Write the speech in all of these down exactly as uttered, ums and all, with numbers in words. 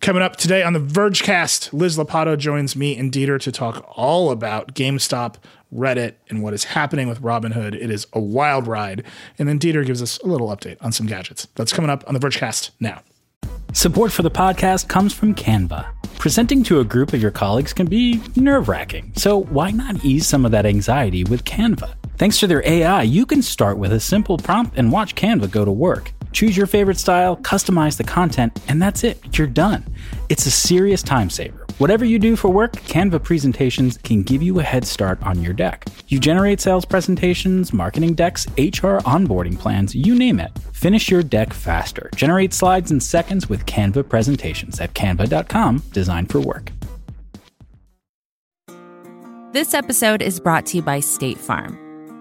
Coming up today on The Vergecast, Liz Lopatto joins me and Dieter to talk all about GameStop, Reddit, and what is happening with Robinhood. It is a wild ride. And then Dieter gives us a little update on some gadgets. That's coming up on The Vergecast now. Support for the podcast comes from Canva. Presenting to a group of your colleagues can be nerve-wracking, so why not ease some of that anxiety with Canva? Thanks to their A I, you can start with a simple prompt and watch Canva go to work. Choose your favorite style, customize the content, and that's it. You're done. It's a serious time saver. Whatever you do for work, Canva presentations can give you a head start on your deck. You generate sales presentations, marketing decks, H R onboarding plans, you name it. Finish your deck faster. Generate slides in seconds with Canva presentations at canva dot com, designed for work. This episode is brought to you by State Farm.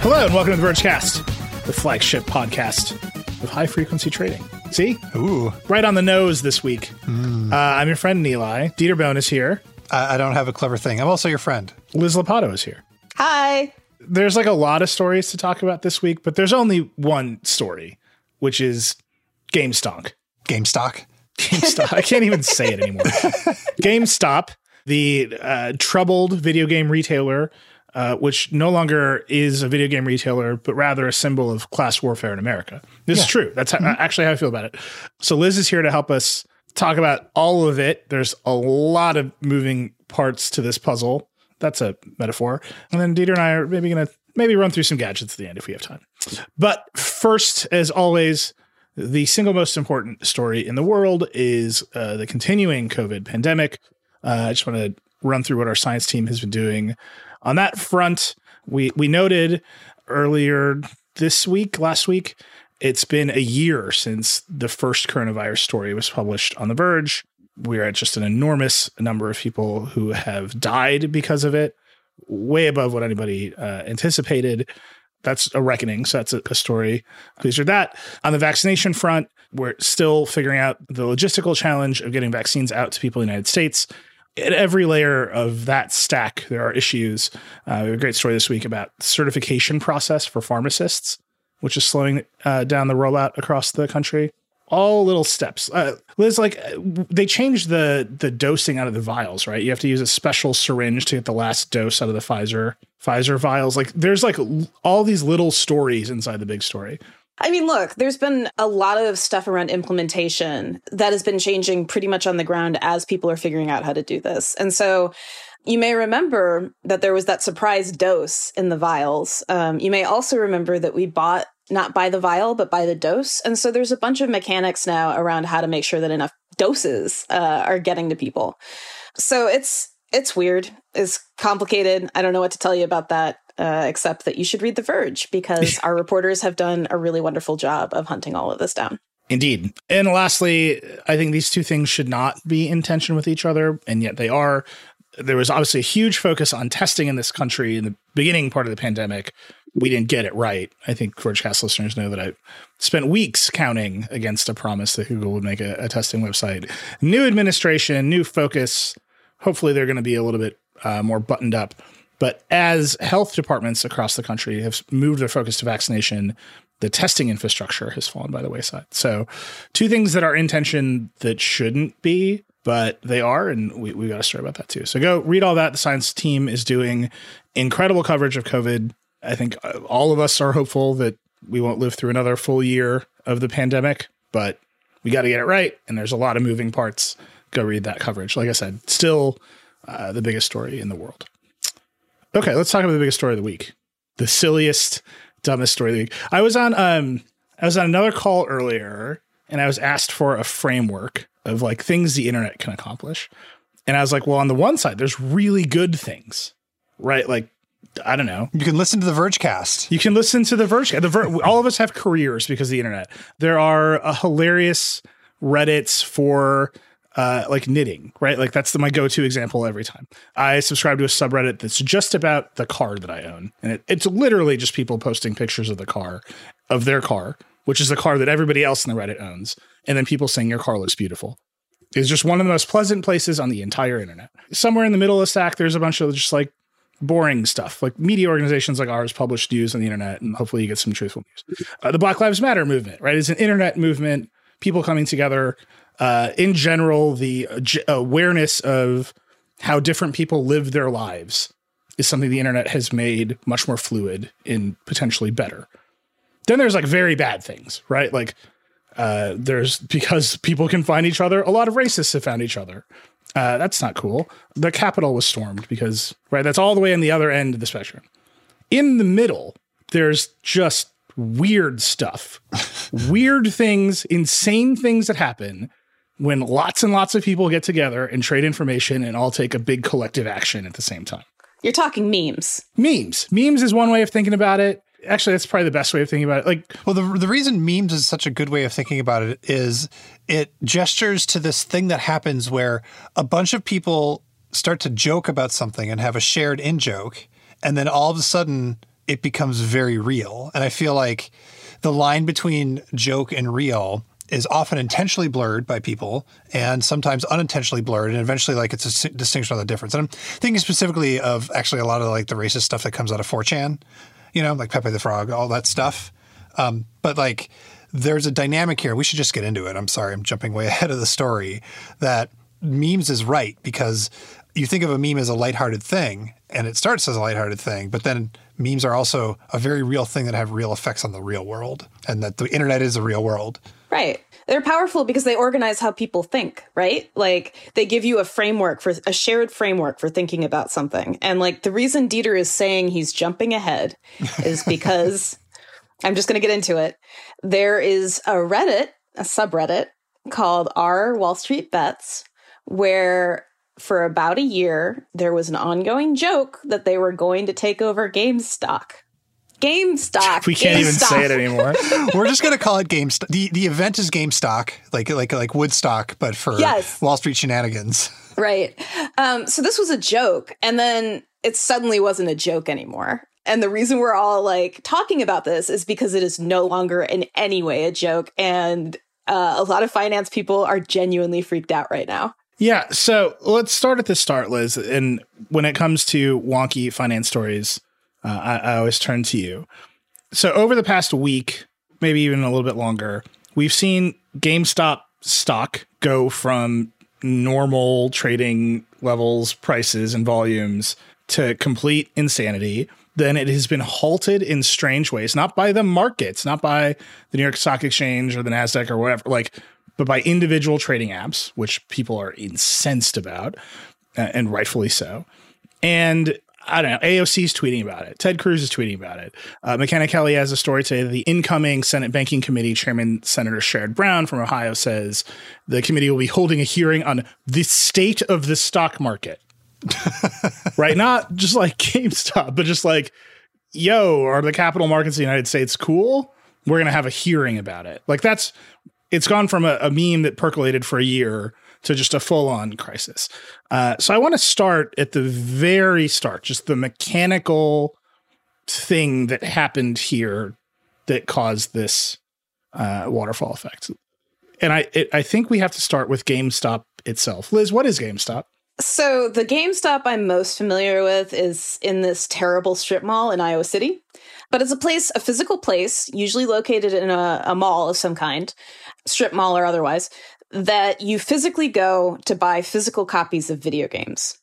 Hello and welcome to The Vergecast, the flagship podcast of high-frequency trading. See? Ooh. Right on the nose this week. Mm. Uh, I'm your friend, Neilai. Dieter Bohn is here. I, I don't have a clever thing. I'm also your friend. Liz Lopatto is here. Hi. There's like a lot of stories to talk about this week, but there's only one story, which is GameStop. GameStop? GameStop. I can't even say it anymore. GameStop, the uh, troubled video game retailer, Uh, which no longer is a video game retailer, but rather a symbol of class warfare in America. This yeah. is true. That's how, mm-hmm. actually how I feel about it. So Liz is here to help us talk about all of it. There's a lot of moving parts to this puzzle. That's a metaphor. And then Dieter and I are maybe going to maybe run through some gadgets at the end if we have time. But first, as always, the single most important story in the world is uh, the continuing COVID pandemic. Uh, I just want to run through what our science team has been doing. On that front, we, we noted earlier this week, last week, it's been a year since the first coronavirus story was published on The Verge. We're at just an enormous number of people who have died because of it, way above what anybody uh, anticipated. That's a reckoning, so that's a, a story. Please read that. On the vaccination front, we're still figuring out the logistical challenge of getting vaccines out to people in the United States. At every layer of that stack, there are issues. Uh, we have a great story this week about certification process for pharmacists, which is slowing uh, down the rollout across the country. All little steps. Uh, Liz, like they changed the the dosing out of the vials, right? You have to use a special syringe to get the last dose out of the Pfizer Pfizer vials. Like there's like all these little stories inside the big story. I mean, look, there's been a lot of stuff around implementation that has been changing pretty much on the ground as people are figuring out how to do this. And so you may remember that there was that surprise dose in the vials. Um, you may also remember that we bought not by the vial, but by the dose. And so there's a bunch of mechanics now around how to make sure that enough doses uh, are getting to people. So it's it's weird. It's complicated. I don't know what to tell you about that. Uh, except that you should read The Verge because our reporters have done a really wonderful job of hunting all of this down. Indeed. And lastly, I think these two things should not be in tension with each other, and yet they are. There was obviously a huge focus on testing in this country in the beginning part of the pandemic. We didn't get it right. I think Vergecast listeners know that I spent weeks counting against a promise that Google would make a, a testing website. New administration, new focus. Hopefully they're going to be a little bit uh, more buttoned up. But as health departments across the country have moved their focus to vaccination, the testing infrastructure has fallen by the wayside. So two things that are in tension that shouldn't be, but they are. And we, we got a story about that, too. So go read all that. The science team is doing incredible coverage of COVID. I think all of us are hopeful that we won't live through another full year of the pandemic, but we got to get it right. And there's a lot of moving parts. Go read that coverage. Like I said, still uh, the biggest story in the world. Okay, let's talk about the biggest story of the week. The silliest, dumbest story of the week. I was on um I was on another call earlier and I was asked for a framework of like things the internet can accomplish. And I was like, well, on the one side, there's really good things, right? Like I don't know. You can listen to the Vergecast. You can listen to the Vergecast. The Ver- all of us have careers because of the internet. There are a hilarious Reddits for uh, like knitting, right? Like that's the, my go-to example every time. I subscribe to a subreddit that's just about the car that I own. And it, it's literally just people posting pictures of the car, of their car, which is the car that everybody else in the Reddit owns. And then people saying your car looks beautiful. It's just one of the most pleasant places on the entire internet. Somewhere in the middle of the stack, there's a bunch of just like boring stuff, like media organizations like ours publish news on the internet, and hopefully you get some truthful news. Uh, the Black Lives Matter movement, right? It's an internet movement, people coming together. Uh, in general, the awareness of how different people live their lives is something the internet has made much more fluid and potentially better. Then there's like very bad things, right? Like uh, there's, because people can find each other, a lot of racists have found each other. Uh, that's not cool. The Capitol was stormed because, right, that's all the way on the other end of the spectrum. In the middle, there's just weird stuff, weird things, insane things that happen when lots and lots of people get together and trade information and all take a big collective action at the same time. You're talking memes. Memes. Memes is one way of thinking about it. Actually, that's probably the best way of thinking about it. Like, well, the the reason memes is such a good way of thinking about it is it gestures to this thing that happens where a bunch of people start to joke about something and have a shared in-joke, and then all of a sudden it becomes very real. And I feel like the line between joke and real is often intentionally blurred by people and sometimes unintentionally blurred. And eventually, like, it's a distinction on the difference. And I'm thinking specifically of actually a lot of, like, the racist stuff that comes out of four chan. You know, like Pepe the Frog, all that stuff. Um, but like, there's a dynamic here. We should just get into it. I'm sorry, I'm jumping way ahead of the story. That memes is right because you think of a meme as a lighthearted thing, and it starts as a lighthearted thing, but then memes are also a very real thing that have real effects on the real world, and that the internet is a real world. Right. They're powerful because they organize how people think, right? Like, they give you a framework for a shared framework for thinking about something. And like, the reason Dieter is saying he's jumping ahead is because I'm just going to get into it. There is a Reddit, a subreddit called Our WallStreetBets, where for about a year, there was an ongoing joke that they were going to take over GameStop. GameStop. We can't GameStop. even say it anymore. We're just going to call it GameStop. The the event is GameStop, like like like Woodstock, but for yes. Wall Street shenanigans. Right. Um, so this was a joke, and then it suddenly wasn't a joke anymore. And the reason we're all like talking about this is because it is no longer in any way a joke, and uh, a lot of finance people are genuinely freaked out right now. Yeah. So let's start at the start, Liz. And when it comes to wonky finance stories, Uh, I, I always turn to you. So over the past week, maybe even a little bit longer, we've seen GameStop stock go from normal trading levels, prices, and volumes to complete insanity. Then it has been halted in strange ways, not by the markets, not by the New York Stock Exchange or the NASDAQ or whatever, like, but by individual trading apps, which people are incensed about, uh, and rightfully so. And I don't know. A O C's tweeting about it. Ted Cruz is tweeting about it. Uh, McKenna Kelly has a story today. The incoming Senate Banking Committee Chairman, Senator Sherrod Brown from Ohio, says the committee will be holding a hearing on the state of the stock market. Right? Not just like GameStop, but just like, yo, are the capital markets of the United States cool? We're going to have a hearing about it. Like, that's, it's gone from a, a meme that percolated for a year to just a full-on crisis. Uh, so I want to start at the very start, just the mechanical thing that happened here that caused this uh, waterfall effect. And I, it, I think we have to start with GameStop itself. Liz, what is GameStop? So the GameStop I'm most familiar with is in this terrible strip mall in Iowa City. But it's a place, a physical place, usually located in a, a mall of some kind, strip mall or otherwise, that you physically go to buy physical copies of video games.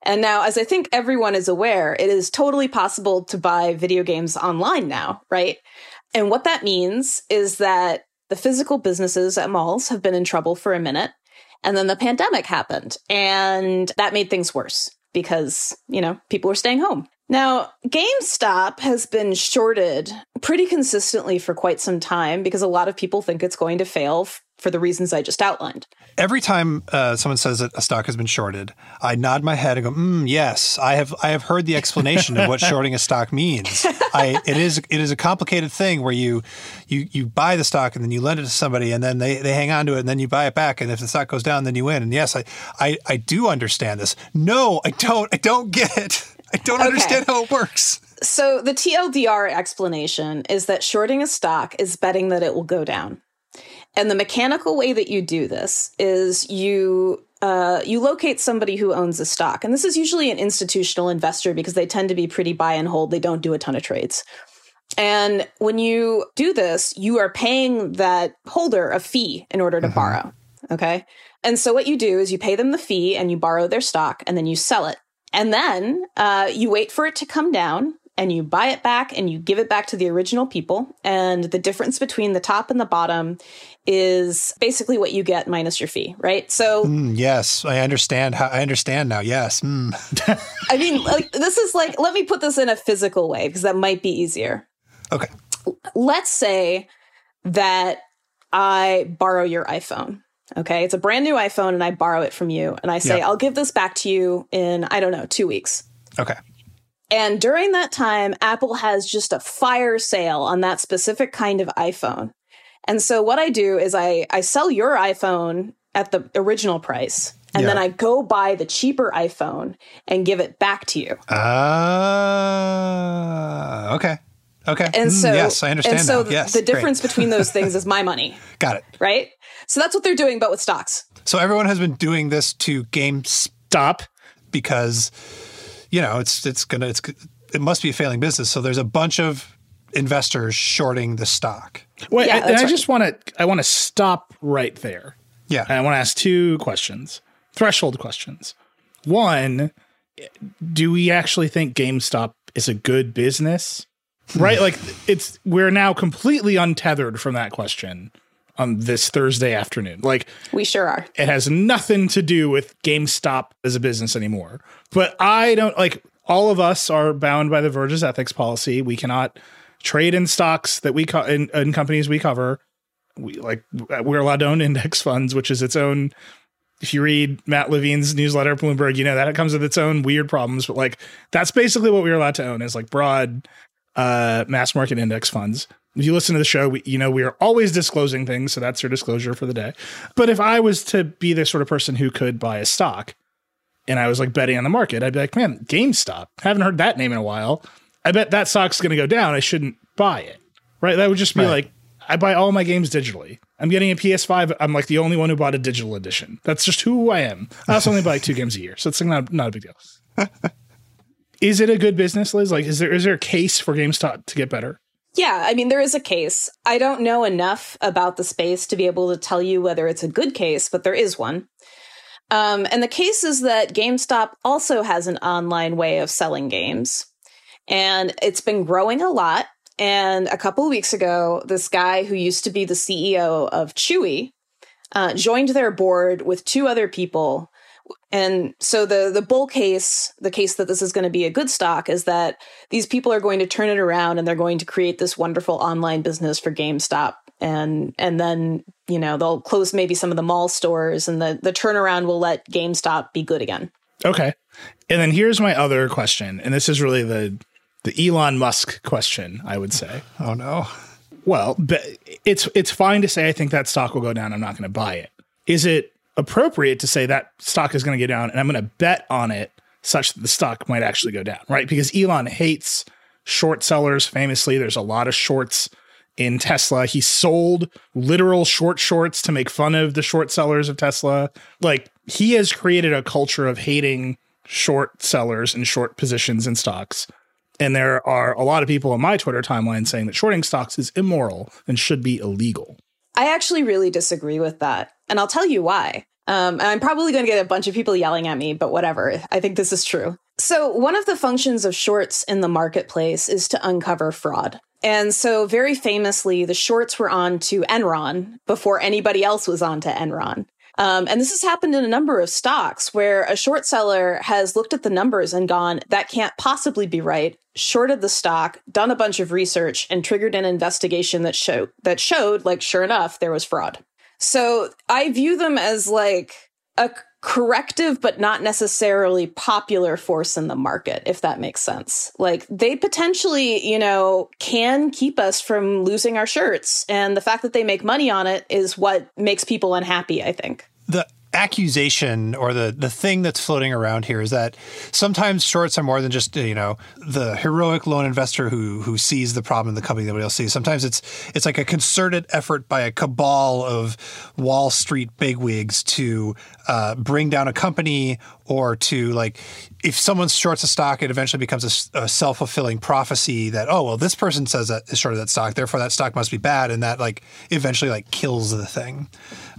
And now, as I think everyone is aware, it is totally possible to buy video games online now, right? And what that means is that the physical businesses at malls have been in trouble for a minute, and then the pandemic happened, and that made things worse because, you know, people were staying home. Now, GameStop has been shorted pretty consistently for quite some time because a lot of people think it's going to fail f- for the reasons I just outlined. Every time uh, someone says that a stock has been shorted, I nod my head and go, mm, yes, I have I have heard the explanation of what shorting a stock means. I, it is it is a complicated thing where you, you you buy the stock and then you lend it to somebody and then they, they hang on to it and then you buy it back. And if the stock goes down, then you win. And yes, I, I, I do understand this. No, I don't. I don't get it. I don't okay. understand how it works. So the T L D R explanation is that shorting a stock is betting that it will go down. And the mechanical way that you do this is you uh, you locate somebody who owns a stock. And this is usually an institutional investor because they tend to be pretty buy and hold. They don't do a ton of trades. And when you do this, you are paying that holder a fee in order to mm-hmm. borrow. Okay. And so what you do is you pay them the fee and you borrow their stock and then you sell it. And then uh, you wait for it to come down and you buy it back and you give it back to the original people. And the difference between the top and the bottom is basically what you get minus your fee, right? So mm, yes, I understand. How, I understand now. Yes. Mm. I mean, like, this is like, let me put this in a physical way because that might be easier. Okay. Let's say that I borrow your iPhone. Okay, it's a brand new iPhone and I borrow it from you and I say, yep. I'll give this back to you in, I don't know, two weeks. Okay. And during that time, Apple has just a fire sale on that specific kind of iPhone. And so what I do is I, I sell your iPhone at the original price and yeah. then I go buy the cheaper iPhone and give it back to you. Ah, uh, okay. Okay. And so, mm, yes, I understand. And so th- yes, the difference between those things is my money. Got it. Right? So that's what they're doing, but with stocks. So everyone has been doing this to GameStop because, you know, it's it's gonna it's it must be a failing business. So there's a bunch of investors shorting the stock. Wait, yeah, I, and right. I just want to I want to stop right there. Yeah, and I want to ask two questions, threshold questions. One, do we actually think GameStop is a good business? Right, like it's we're now completely untethered from that question on this Thursday afternoon. Like we sure are. It has nothing to do with GameStop as a business anymore. But I don't like all of us are bound by the Verge's ethics policy. We cannot trade in stocks that we co- in, in companies we cover. We like we're allowed to own index funds, which is its own. If you read Matt Levine's newsletter, Bloomberg, you know that it comes with its own weird problems. But like that's basically what we're allowed to own is like broad. Uh, mass market index funds. If you listen to the show, we, you know, we are always disclosing things. So that's your disclosure for the day. But if I was to be the sort of person who could buy a stock and I was like betting on the market, I'd be like, man, GameStop. I haven't heard that name in a while. I bet that stock's going to go down. I shouldn't buy it. Right. That would just be right. like, I buy all my games digitally. I'm getting a P S five. I'm like the only one who bought a digital edition. That's just who I am. I also only buy like two games a year. So it's like not, not a big deal. Is it a good business, Liz? Like, is there is there a case for GameStop to get better? Yeah, I mean, there is a case. I don't know enough about the space to be able to tell you whether it's a good case, but there is one. Um, and the case is that GameStop also has an online way of selling games. And it's been growing a lot. And a couple of weeks ago, this guy who used to be the C E O of Chewy uh, joined their board with two other people. And so the the bull case, the case that this is going to be a good stock, is that these people are going to turn it around and they're going to create this wonderful online business for GameStop. And and then, you know, they'll close maybe some of the mall stores and the, the turnaround will let GameStop be good again. OK, and then here's my other question. And this is really the the Elon Musk question, I would say. Oh, no. Well, but it's it's fine to say I think that stock will go down. I'm not going to buy it. Is it appropriate to say that stock is going to go down and I'm going to bet on it such that the stock might actually go down, right? Because Elon hates short sellers famously. There's a lot of shorts in Tesla. He sold literal short shorts to make fun of the short sellers of Tesla. Like he has created a culture of hating short sellers and short positions in stocks. And there are a lot of people on my Twitter timeline saying that shorting stocks is immoral and should be illegal. I actually really disagree with that. And I'll tell you why. Um, and I'm probably going to get a bunch of people yelling at me, but whatever. I think this is true. So one of the functions of shorts in the marketplace is to uncover fraud. And so very famously, the shorts were on to Enron before anybody else was on to Enron. Um, and this has happened in a number of stocks where a short seller has looked at the numbers and gone, that can't possibly be right, shorted the stock, done a bunch of research, and triggered an investigation that showed, that showed, like, sure enough, there was fraud. So I view them as like a corrective, but not necessarily popular force in the market, if that makes sense. Like, they potentially, you know, can keep us from losing our shirts. And the fact that they make money on it is what makes people unhappy, I think. The accusation or the, the thing that's floating around here is that sometimes shorts are more than just, you know, the heroic lone investor who who sees the problem in the company that nobody else sees. Sometimes it's it's like a concerted effort by a cabal of Wall Street bigwigs to uh, bring down a company, or to, like, if someone shorts a stock, it eventually becomes a, a self-fulfilling prophecy that, oh, well, this person says that is shorted that stock, therefore that stock must be bad, and that, like, eventually, like, kills the thing.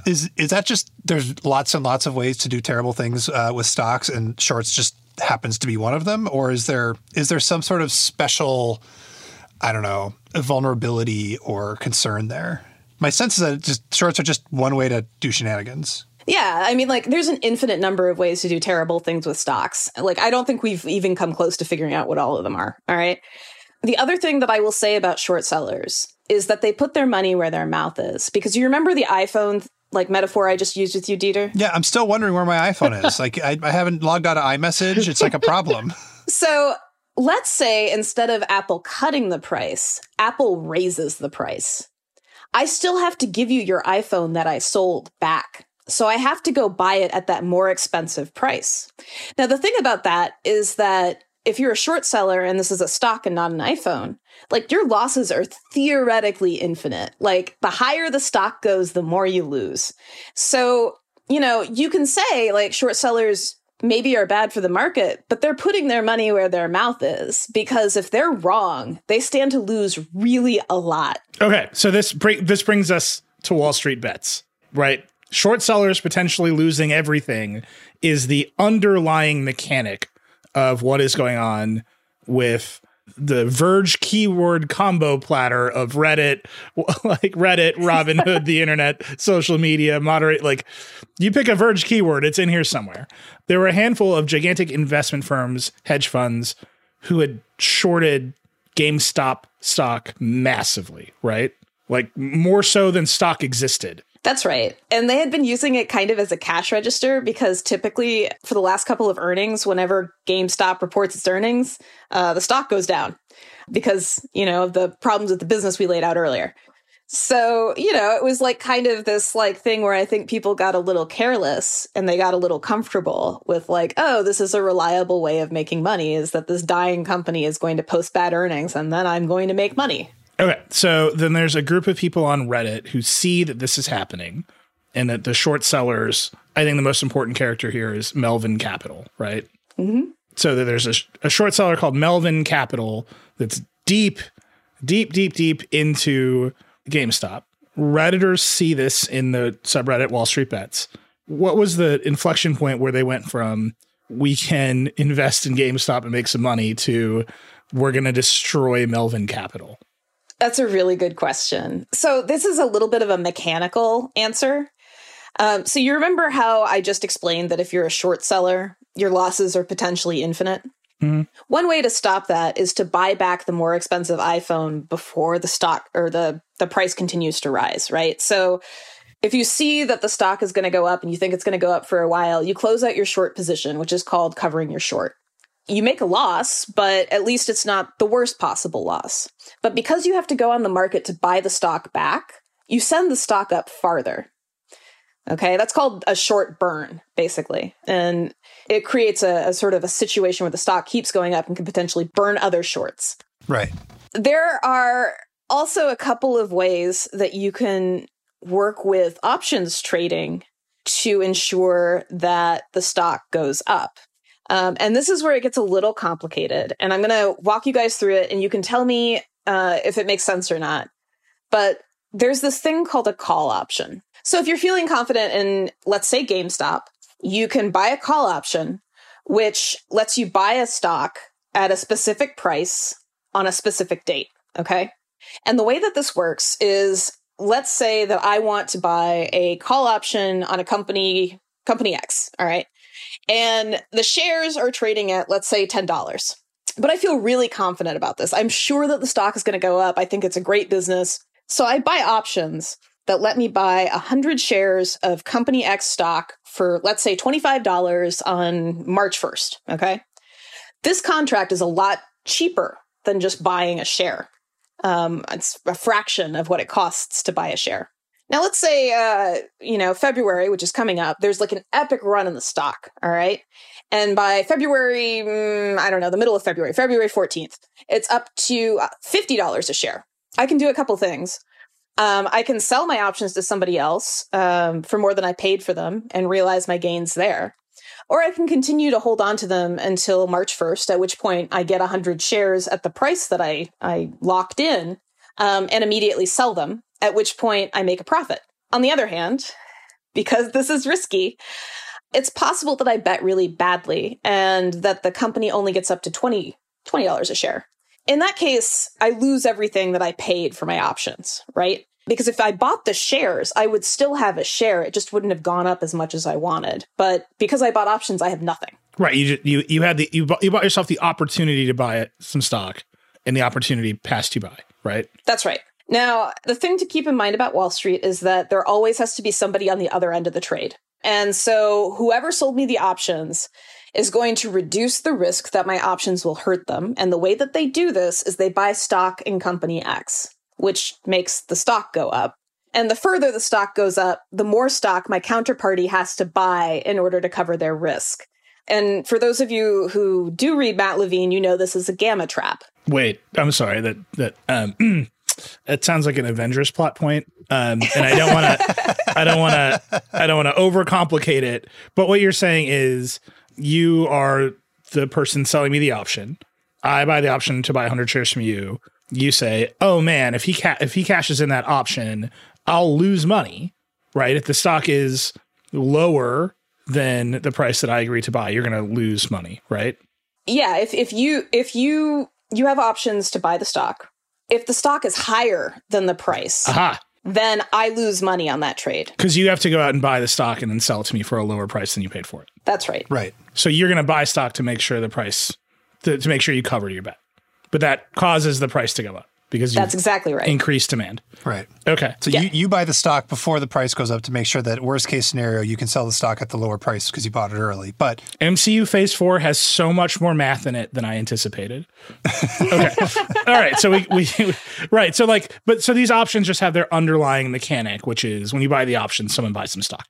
Is is that just, there's lots and lots of ways to do terrible things uh, with stocks, and shorts just happens to be one of them? Or is there is there some sort of special, I don't know, vulnerability or concern there? My sense is that just shorts are just one way to do shenanigans. Yeah. I mean, like, there's an infinite number of ways to do terrible things with stocks. Like, I don't think we've even come close to figuring out what all of them are. All right. The other thing that I will say about short sellers is that they put their money where their mouth is. Because you remember the iPhone like metaphor I just used with you, Dieter? Yeah, I'm still wondering where my iPhone is. Like, I, I haven't logged out of iMessage. It's like a problem. So let's say instead of Apple cutting the price, Apple raises the price. I still have to give you your iPhone that I sold back. So I have to go buy it at that more expensive price. Now, the thing about that is that if you're a short seller and this is a stock and not an iPhone, like, your losses are theoretically infinite. Like, the higher the stock goes, the more you lose. So, you know, you can say, like, short sellers maybe are bad for the market, but they're putting their money where their mouth is, because if they're wrong, they stand to lose really a lot. Okay, so this br- this brings us to Wall Street Bets, right? Short sellers potentially losing everything is the underlying mechanic of what is going on with the Verge keyword combo platter of Reddit, like Reddit, Robinhood, the internet, social media, moderate, like, you pick a Verge keyword, it's in here somewhere. There were a handful of gigantic investment firms, hedge funds, who had shorted GameStop stock massively, right? Like, more so than stock existed. That's right. And they had been using it kind of as a cash register, because typically for the last couple of earnings, whenever GameStop reports its earnings, uh, the stock goes down because, you know, of the problems with the business we laid out earlier. So, you know, it was like kind of this like thing where I think people got a little careless and they got a little comfortable with like, oh, this is a reliable way of making money, is that this dying company is going to post bad earnings and then I'm going to make money. Okay, so then there's a group of people on Reddit who see that this is happening and that the short sellers, I think the most important character here is Melvin Capital, right? Mm-hmm. So that there's a, a short seller called Melvin Capital that's deep, deep, deep, deep into GameStop. Redditors see this in the subreddit Wall Street Bets. What was the inflection point where they went from, we can invest in GameStop and make some money, to, we're going to destroy Melvin Capital? That's a really good question. So this is a little bit of a mechanical answer. Um, so you remember how I just explained that if you're a short seller, your losses are potentially infinite? Mm-hmm. One way to stop that is to buy back the more expensive iPhone before the stock or the, the price continues to rise, right? So if you see that the stock is going to go up and you think it's going to go up for a while, you close out your short position, which is called covering your short. You make a loss, but at least it's not the worst possible loss. But because you have to go on the market to buy the stock back, you send the stock up farther. Okay, that's called a short burn, basically. And it creates a, a sort of a situation where the stock keeps going up and can potentially burn other shorts. Right. There are also a couple of ways that you can work with options trading to ensure that the stock goes up. Um, and this is where it gets a little complicated. And I'm going to walk you guys through it, and you can tell me uh, if it makes sense or not. But there's this thing called a call option. So if you're feeling confident in, let's say, GameStop, you can buy a call option, which lets you buy a stock at a specific price on a specific date. Okay. And the way that this works is let's say that I want to buy a call option on a company, company X, all right? And the shares are trading at, let's say, ten dollars. But I feel really confident about this. I'm sure that the stock is going to go up. I think it's a great business. So I buy options that let me buy one hundred shares of company X stock for, let's say, twenty-five dollars on March first, okay? This contract is a lot cheaper than just buying a share. Um, it's a fraction of what it costs to buy a share. Now, let's say, uh, you know, February, which is coming up, there's like an epic run in the stock, all right? And by February, mm, I don't know, the middle of February, February fourteenth, it's up to fifty dollars a share. I can do a couple things. Um, I can sell my options to somebody else um, for more than I paid for them and realize my gains there. Or I can continue to hold on to them until March first, at which point I get one hundred shares at the price that I, I locked in um, and immediately sell them, at which point I make a profit. On the other hand, because this is risky, it's possible that I bet really badly and that the company only gets up to twenty dollars a share. In that case, I lose everything that I paid for my options, right? Because if I bought the shares, I would still have a share. It just wouldn't have gone up as much as I wanted. But because I bought options, I have nothing. Right. You just, you you had the you bought, you bought yourself the opportunity to buy some stock, and the opportunity passed you by, right? That's right. Now, the thing to keep in mind about Wall Street is that there always has to be somebody on the other end of the trade. And so whoever sold me the options is going to reduce the risk that my options will hurt them. And the way that they do this is they buy stock in company X, which makes the stock go up. And the further the stock goes up, the more stock my counterparty has to buy in order to cover their risk. And for those of you who do read Matt Levine, you know this is a gamma trap. Wait, I'm sorry, that that um It sounds like an Avengers plot point, um, and I don't want to. I don't want to. I don't want to overcomplicate it. But what you're saying is, you are the person selling me the option. I buy the option to buy one hundred shares from you. You say, "Oh man, if he ca- if he cashes in that option, I'll lose money, right? If the stock is lower than the price that I agree to buy, you're going to lose money, right?" Yeah. If if you if you you have options to buy the stock. If the stock is higher than the price, Aha. then I lose money on that trade. Because you have to go out and buy the stock and then sell it to me for a lower price than you paid for it. That's right. Right. So you're going to buy stock to make sure the price, to, to make sure you cover your bet. But that causes the price to go up because you've That's exactly right. increased demand. Right. Okay. So yeah. you, you buy the stock before the price goes up to make sure that worst case scenario, you can sell the stock at the lower price because you bought it early. But M C U phase four has so much more math in it than I anticipated. Okay. All right. So we, we, we, right. So like, but so these options just have their underlying mechanic, which is when you buy the option, someone buys some stock.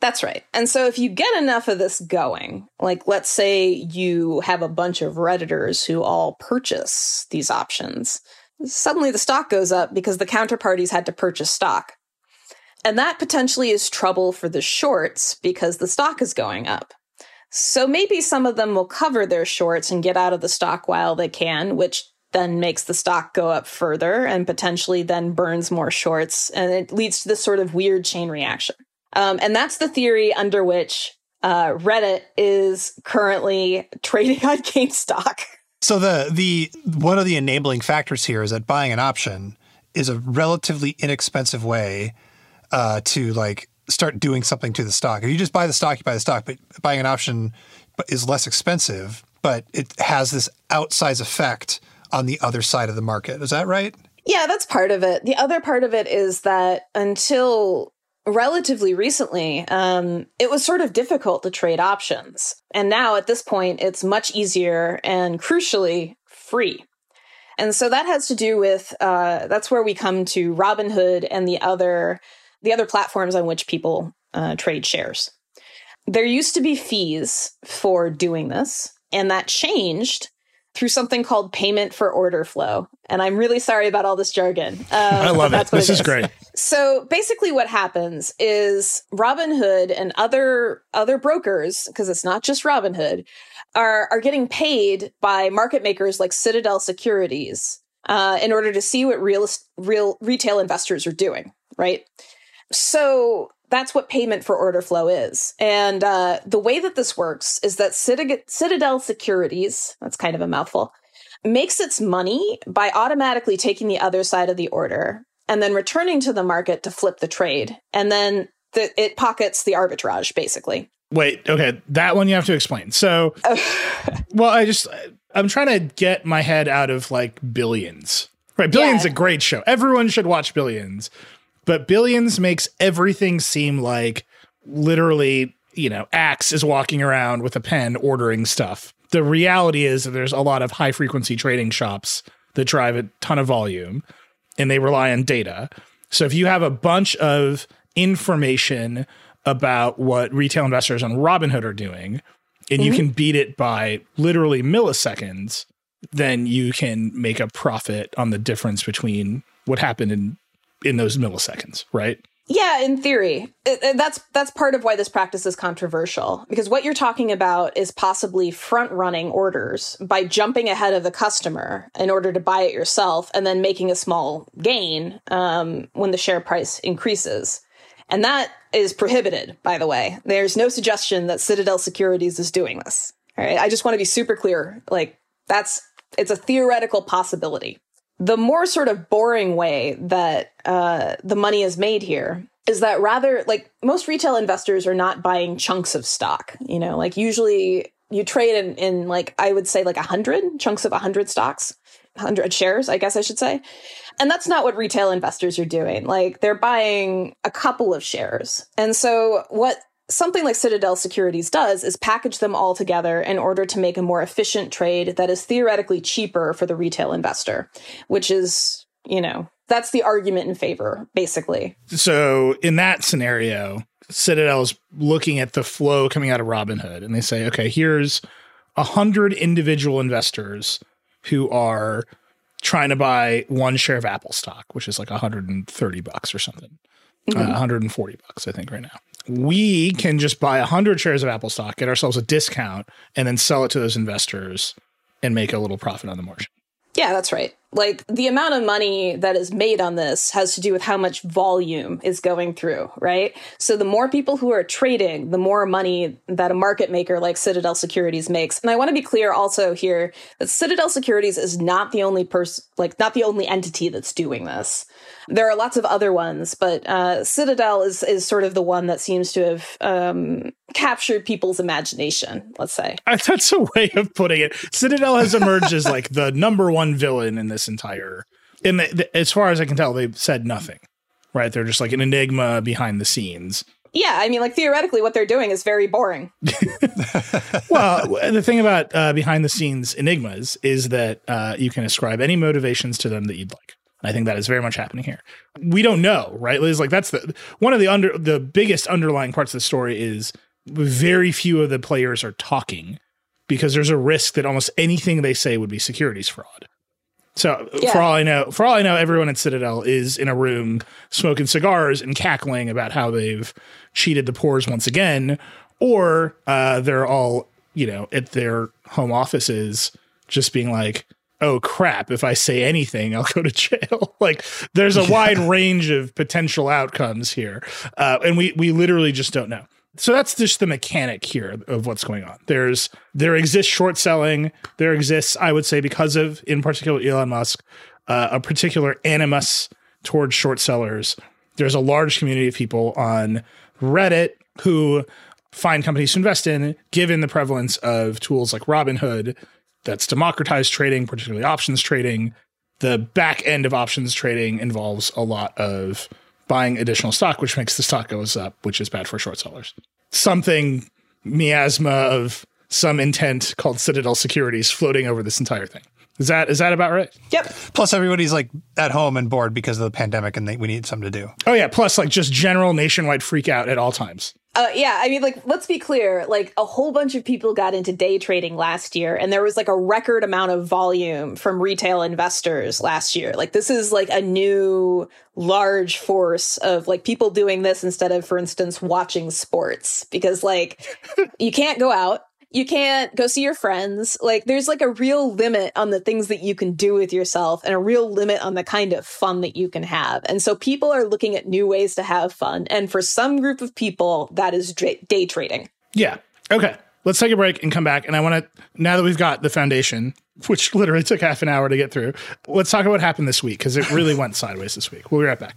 That's right. And so if you get enough of this going, like let's say you have a bunch of Redditors who all purchase these options, suddenly the stock goes up because the counterparties had to purchase stock. And that potentially is trouble for the shorts because the stock is going up. So maybe some of them will cover their shorts and get out of the stock while they can, which then makes the stock go up further and potentially then burns more shorts. And it leads to this sort of weird chain reaction. Um, and that's the theory under which uh, Reddit is currently trading on GameStop. So the the one of the enabling factors here is that buying an option is a relatively inexpensive way uh, to like start doing something to the stock. If you just buy the stock, you buy the stock, but buying an option is less expensive, but it has this outsized effect on the other side of the market. Is that right? Yeah, that's part of it. The other part of it is that until relatively recently, um, it was sort of difficult to trade options. And now at this point, it's much easier and crucially free. And so that has to do with, uh, that's where we come to Robinhood and the other, the other platforms on which people uh, trade shares. There used to be fees for doing this, and that changed through something called payment for order flow. And I'm really sorry about all this jargon. Um, I love it. This is great. So basically what happens is Robinhood and other other brokers, because it's not just Robinhood, are, are getting paid by market makers like Citadel Securities uh, in order to see what real, real retail investors are doing, right? So that's what payment for order flow is. And uh, the way that this works is that Citadel Securities, that's kind of a mouthful, makes its money by automatically taking the other side of the order and then returning to the market to flip the trade. And then the, it pockets the arbitrage, basically. Wait, okay. That one you have to explain. So, well, I just, I'm trying to get my head out of like Billions, right? Billions yeah. is a great show. Everyone should watch Billions, but Billions makes everything seem like literally, you know, Axe is walking around with a pen ordering stuff. The reality is that there's a lot of high frequency trading shops that drive a ton of volume and they rely on data. So if you have a bunch of information about what retail investors on Robinhood are doing, and mm-hmm. you can beat it by literally milliseconds, then you can make a profit on the difference between what happened in, in those milliseconds, right? Yeah, in theory. It, it, that's that's part of why this practice is controversial, because what you're talking about is possibly front-running orders by jumping ahead of the customer in order to buy it yourself and then making a small gain um, when the share price increases. And that is prohibited, by the way. There's no suggestion that Citadel Securities is doing this. All right, I just want to be super clear. Like, that's it's a theoretical possibility. The more sort of boring way that uh, the money is made here is that rather, like, most retail investors are not buying chunks of stock. You know, like usually you trade in, in like, I would say like one hundred chunks of one hundred stocks, one hundred shares, I guess I should say. And that's not what retail investors are doing. Like, they're buying a couple of shares. And so what something like Citadel Securities does is package them all together in order to make a more efficient trade that is theoretically cheaper for the retail investor, which is, you know, that's the argument in favor, basically. So in that scenario, Citadel is looking at the flow coming out of Robinhood and they say, okay, here's one hundred individual investors who are trying to buy one share of Apple stock, which is like one hundred thirty bucks or something, mm-hmm. uh, one hundred forty bucks, I think right now. We can just buy one hundred shares of Apple stock, get ourselves a discount, and then sell it to those investors and make a little profit on the margin. Yeah, that's right. Like, the amount of money that is made on this has to do with how much volume is going through, right? So the more people who are trading, the more money that a market maker like Citadel Securities makes. And I want to be clear also here that Citadel Securities is not the only person, like not the only entity that's doing this. There are lots of other ones, but uh, Citadel is is sort of the one that seems to have um, captured people's imagination, let's say. That's a way of putting it. Citadel has emerged as like the number one villain in this entire, and the, the, as far as I can tell, they've said nothing, right? They're just like an enigma behind the scenes. Yeah, I mean, like theoretically, what they're doing is very boring. Well, the thing about uh, behind the scenes enigmas is that uh, you can ascribe any motivations to them that you'd like. I think that is very much happening here. We don't know, right, Liz? Like that's the one of the under the biggest underlying parts of the story is very few of the players are talking because there's a risk that almost anything they say would be securities fraud. So yeah. for all I know, for all I know, everyone at Citadel is in a room smoking cigars and cackling about how they've cheated the poors once again, or uh, they're all, you know, at their home offices just being like, oh, crap, if I say anything, I'll go to jail. Like there's a yeah. wide range of potential outcomes here. Uh, and we we literally just don't know. So that's just the mechanic here of what's going on. There's there exists short selling. There exists, I would say, because of, in particular, Elon Musk, uh, a particular animus towards short sellers. There's a large community of people on Reddit who find companies to invest in, given the prevalence of tools like Robinhood that's democratized trading, particularly options trading. The back end of options trading involves a lot of buying additional stock, which makes the stock goes up, which is bad for short sellers. Something miasma of some intent called Citadel Securities floating over this entire thing. Is that is that about right? Yep. Plus, everybody's like at home and bored because of the pandemic and they, we need something to do. Oh, yeah. Plus, like just general nationwide freak out at all times. Uh, yeah, I mean, like, let's be clear, like a whole bunch of people got into day trading last year and there was like a record amount of volume from retail investors last year. Like this is like a new large force of like people doing this instead of, for instance, watching sports, because like you can't go out. You can't go see your friends. Like there's like a real limit on the things that you can do with yourself and a real limit on the kind of fun that you can have. And so people are looking at new ways to have fun. And for some group of people, that is day trading. Yeah. Okay. Let's take a break and come back. And I want to, now that we've got the foundation, which literally took half an hour to get through, let's talk about what happened this week, because it really went sideways this week. We'll be right back.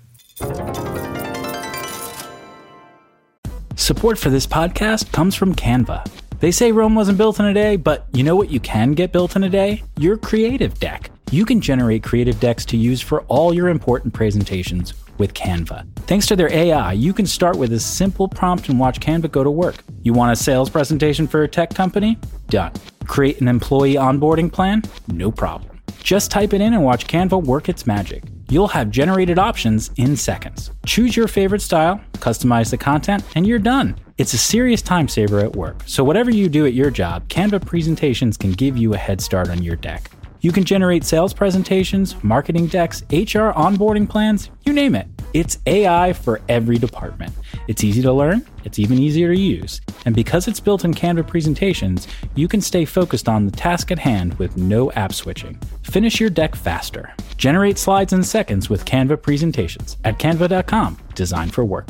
Support for this podcast comes from Canva. They say Rome wasn't built in a day, but you know what you can get built in a day? Your creative deck. You can generate creative decks to use for all your important presentations with Canva. Thanks to their A I, you can start with a simple prompt and watch Canva go to work. You want a sales presentation for a tech company? Done. Create an employee onboarding plan? No problem. Just type it in and watch Canva work its magic. You'll have generated options in seconds. Choose your favorite style, customize the content, and you're done. It's a serious time saver at work. So whatever you do at your job, Canva presentations can give you a head start on your deck. You can generate sales presentations, marketing decks, H R onboarding plans, you name it. It's A I for every department. It's easy to learn, it's even easier to use. And because it's built in Canva presentations, you can stay focused on the task at hand with no app switching. Finish your deck faster. Generate slides in seconds with Canva presentations at canva dot com, designed for work.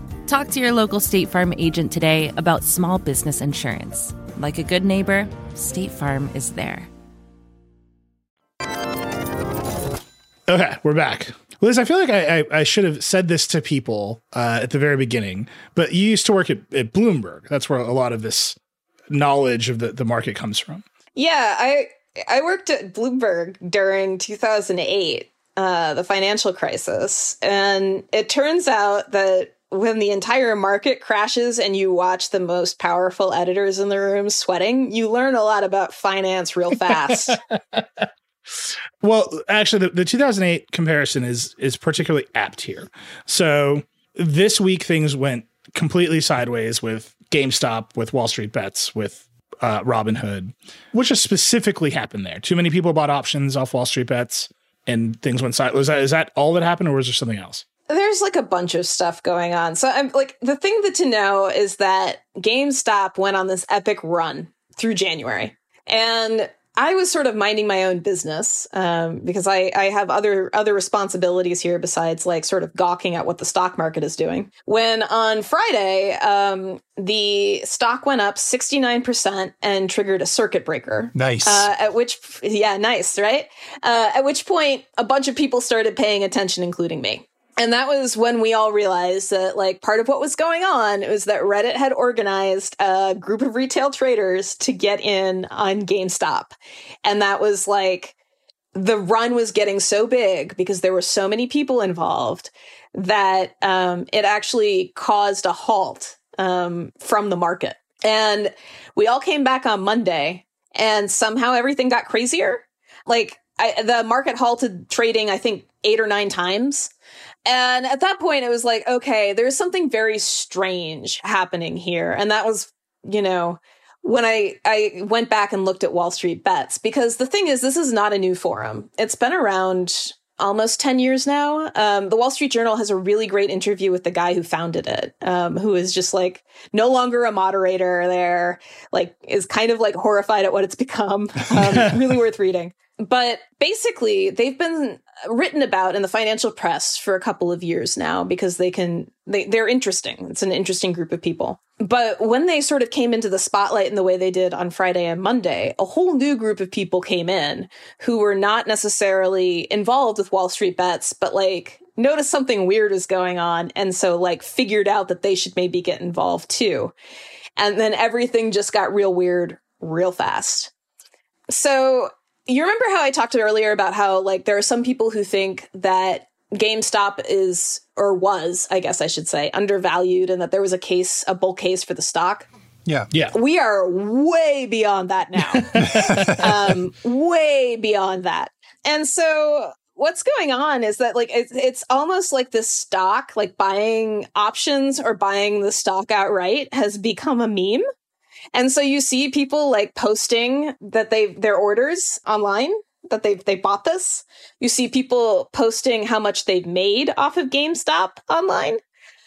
Talk to your local State Farm agent today about small business insurance. Like a good neighbor, State Farm is there. Okay, we're back. Liz, I feel like I, I, I should have said this to people uh, at the very beginning, but you used to work at, at Bloomberg. That's where a lot of this knowledge of the, the market comes from. Yeah, I I worked at Bloomberg during two thousand eight, uh, the financial crisis. And it turns out that when the entire market crashes and you watch the most powerful editors in the room sweating, you learn a lot about finance real fast. Well, actually, the, the two thousand eight comparison is is particularly apt here. So this week, things went completely sideways with GameStop, with WallStreetBets, with uh, Robinhood, which has specifically happened there. Too many people bought options off WallStreetBets and things went sideways. Is that, is that all that happened, or was there something else? There's like a bunch of stuff going on. So I'm like, the thing that to know is that GameStop went on this epic run through January, and I was sort of minding my own business um, because I, I have other other responsibilities here besides like sort of gawking at what the stock market is doing. When on Friday, um, the stock went up sixty-nine percent and triggered a circuit breaker. Nice. Uh, at which, yeah, nice, right? Uh, at which point, a bunch of people started paying attention, including me. And that was when we all realized that, like, part of what was going on was that Reddit had organized a group of retail traders to get in on GameStop. And that was like, the run was getting so big because there were so many people involved that um, it actually caused a halt um, from the market. And we all came back on Monday, and somehow everything got crazier. Like, I, the market halted trading, I think, eight or nine times. And at that point, it was like, okay, there's something very strange happening here. And that was, you know, when I, I went back and looked at WallStreetBets, because the thing is, this is not a new forum. It's been around almost ten years now. Um, the Wall Street Journal has a really great interview with the guy who founded it, um, who is just like no longer a moderator there, like is kind of like horrified at what it's become. Um, really worth reading. But basically, they've been written about in the financial press for a couple of years now because they can, they, they're interesting. It's an interesting group of people. But when they sort of came into the spotlight in the way they did on Friday and Monday, a whole new group of people came in who were not necessarily involved with WallStreetBets, but like noticed something weird was going on. And so like figured out that they should maybe get involved too. And then everything just got real weird, real fast. So you remember how I talked earlier about how, like, there are some people who think that GameStop is, or was, I guess I should say, undervalued and that there was a case, a bull case for the stock? Yeah. Yeah. We are way beyond that now. um, way beyond that. And so what's going on is that, like, it's, it's almost like this stock, like buying options or buying the stock outright has become a meme. And so you see people like posting that they their orders online, that they they bought this. You see people posting how much they've made off of GameStop online.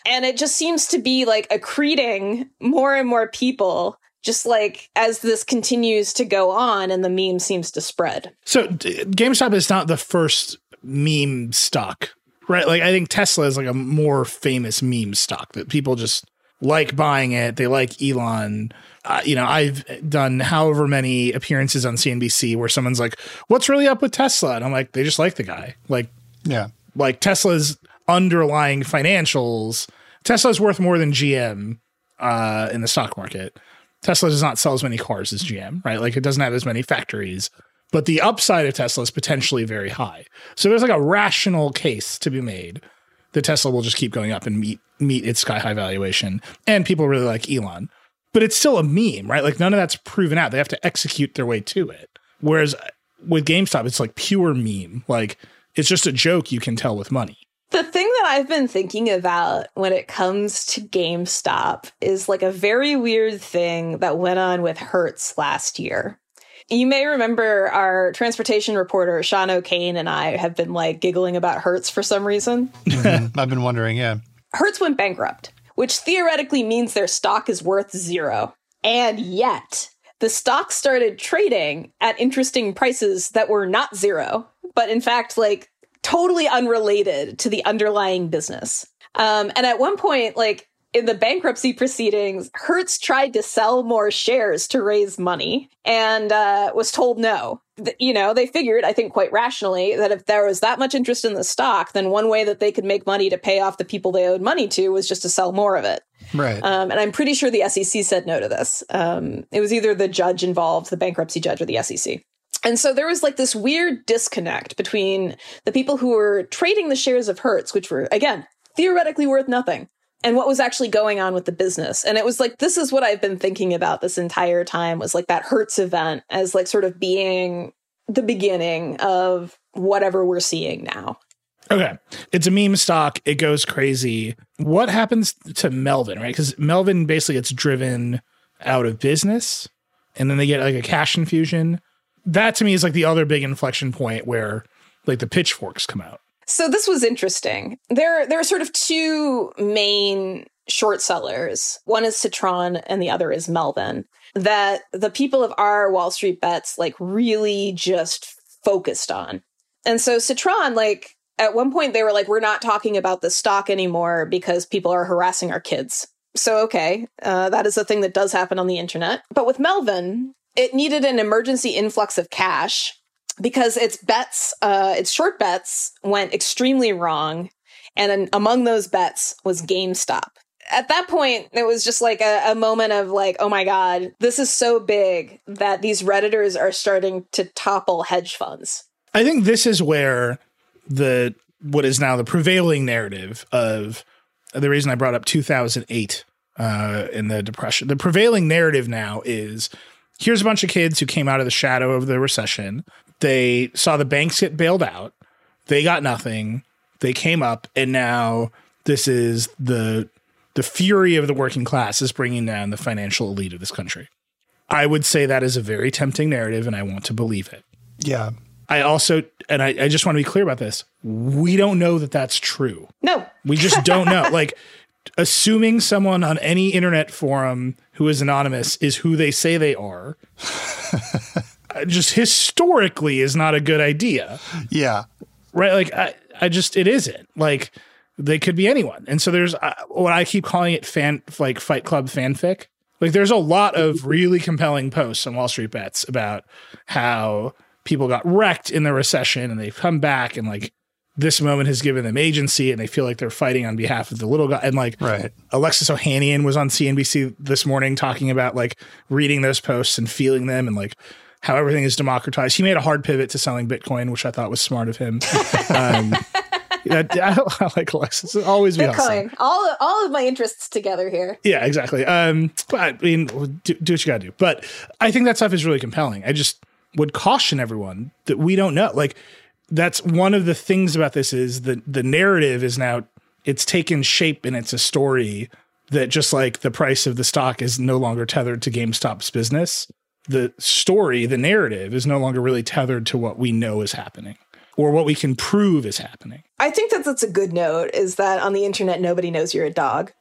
And it just seems to be like accreting more and more people, just like as this continues to go on and the meme seems to spread. So GameStop is not the first meme stock, right? Like I think Tesla is like a more famous meme stock that people just like buying it. They like Elon. Uh, you know, I've done however many appearances on C N B C where someone's like, what's really up with Tesla? And I'm like, they just like the guy. Like, yeah, like Tesla's underlying financials. Tesla's worth more than G M uh, in the stock market. Tesla does not sell as many cars as G M, right? Like it doesn't have as many factories, but the upside of Tesla is potentially very high. So there's like a rational case to be made that Tesla will just keep going up and meet meet its sky high valuation. And people really like Elon, but it's still a meme, right? Like none of that's proven out. They have to execute their way to it. Whereas with GameStop, it's like pure meme. Like it's just a joke you can tell with money. The thing that I've been thinking about when it comes to GameStop is like a very weird thing that went on with Hertz last year. You may remember our transportation reporter, Sean O'Kane, and I have been like giggling about Hertz for some reason. Mm-hmm. I've been wondering, yeah. Hertz went bankrupt, which theoretically means their stock is worth zero. And yet the stock started trading at interesting prices that were not zero, but in fact, like totally unrelated to the underlying business. Um, and at one point, like in the bankruptcy proceedings, Hertz tried to sell more shares to raise money and uh, was told no. Th- you know, they figured, I think quite rationally, that if there was that much interest in the stock, then one way that they could make money to pay off the people they owed money to was just to sell more of it. Right. Um, and I'm pretty sure the S E C said no to this. Um, it was either the judge involved, the bankruptcy judge, or the S E C. And so there was like this weird disconnect between the people who were trading the shares of Hertz, which were, again, theoretically worth nothing, and what was actually going on with the business. And it was like, this is what I've been thinking about this entire time, was like that Hertz event as like sort of being the beginning of whatever we're seeing now. Okay. It's a meme stock. It goes crazy. What happens to Melvin, right? Because Melvin basically gets driven out of business and then they get like a cash infusion. That to me is like the other big inflection point where like the pitchforks come out. So this was interesting. There, there are sort of two main short sellers. One is Citron and the other is Melvin, that the people of our Wall Street Bets like really just focused on. And so Citron, like at one point they were like, we're not talking about this stock anymore because people are harassing our kids. So, OK, uh, that is a thing that does happen on the internet. But with Melvin, it needed an emergency influx of cash because its bets, uh, its short bets went extremely wrong. And an, among those bets was GameStop. At that point, it was just like a, a moment of like, oh my God, this is so big that these Redditors are starting to topple hedge funds. I think this is where the what is now the prevailing narrative of the reason I brought up two thousand eight uh, in the Depression. The prevailing narrative now is, here's a bunch of kids who came out of the shadow of the recession. They saw the banks get bailed out. They got nothing. They came up. And now this is the the fury of the working class is bringing down the financial elite of this country. I would say that is a very tempting narrative, and I want to believe it. Yeah. I also, and I, I just want to be clear about this, we don't know that that's true. No. We just don't know. Like, assuming someone on any internet forum who is anonymous is who they say they are just historically is not a good idea. Yeah. Right. Like I, I just, it isn't like they could be anyone. And so there's uh, what I keep calling it fan, like Fight Club fanfic. Like there's a lot of really compelling posts on Wall Street Bets about how people got wrecked in the recession and they've come back and like, this moment has given them agency and they feel like they're fighting on behalf of the little guy. And like right. Alexis Ohanian was on C N B C this morning talking about like reading those posts and feeling them and like how everything is democratized. He made a hard pivot to selling Bitcoin, which I thought was smart of him. um, I, I like Alexis. It's always be Bitcoin. Awesome. All, all of my interests together here. Yeah, exactly. Um, I mean, do, do what you got to do. But I think that stuff is really compelling. I just would caution everyone that we don't know. Like, that's one of the things about this is that the narrative is now it's taken shape and it's a story that just like the price of the stock is no longer tethered to GameStop's business, the story, the narrative is no longer really tethered to what we know is happening or what we can prove is happening. I think that that's a good note, is that on the internet, nobody knows you're a dog.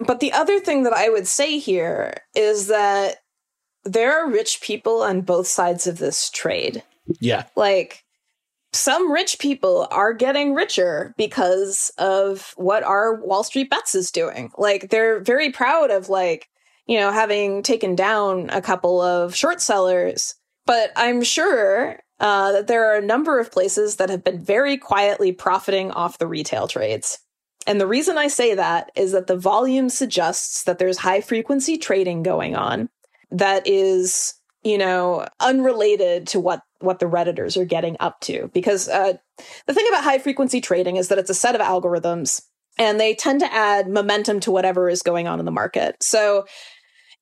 But the other thing that I would say here is that there are rich people on both sides of this trade. Yeah. Like, some rich people are getting richer because of what our WallStreetBets is doing. Like, they're very proud of, like, you know, having taken down a couple of short sellers. But I'm sure uh, that there are a number of places that have been very quietly profiting off the retail trades. And the reason I say that is that the volume suggests that there's high frequency trading going on that is, you know, unrelated to what, what the Redditors are getting up to. Because uh, the thing about high frequency trading is that it's a set of algorithms, and they tend to add momentum to whatever is going on in the market. So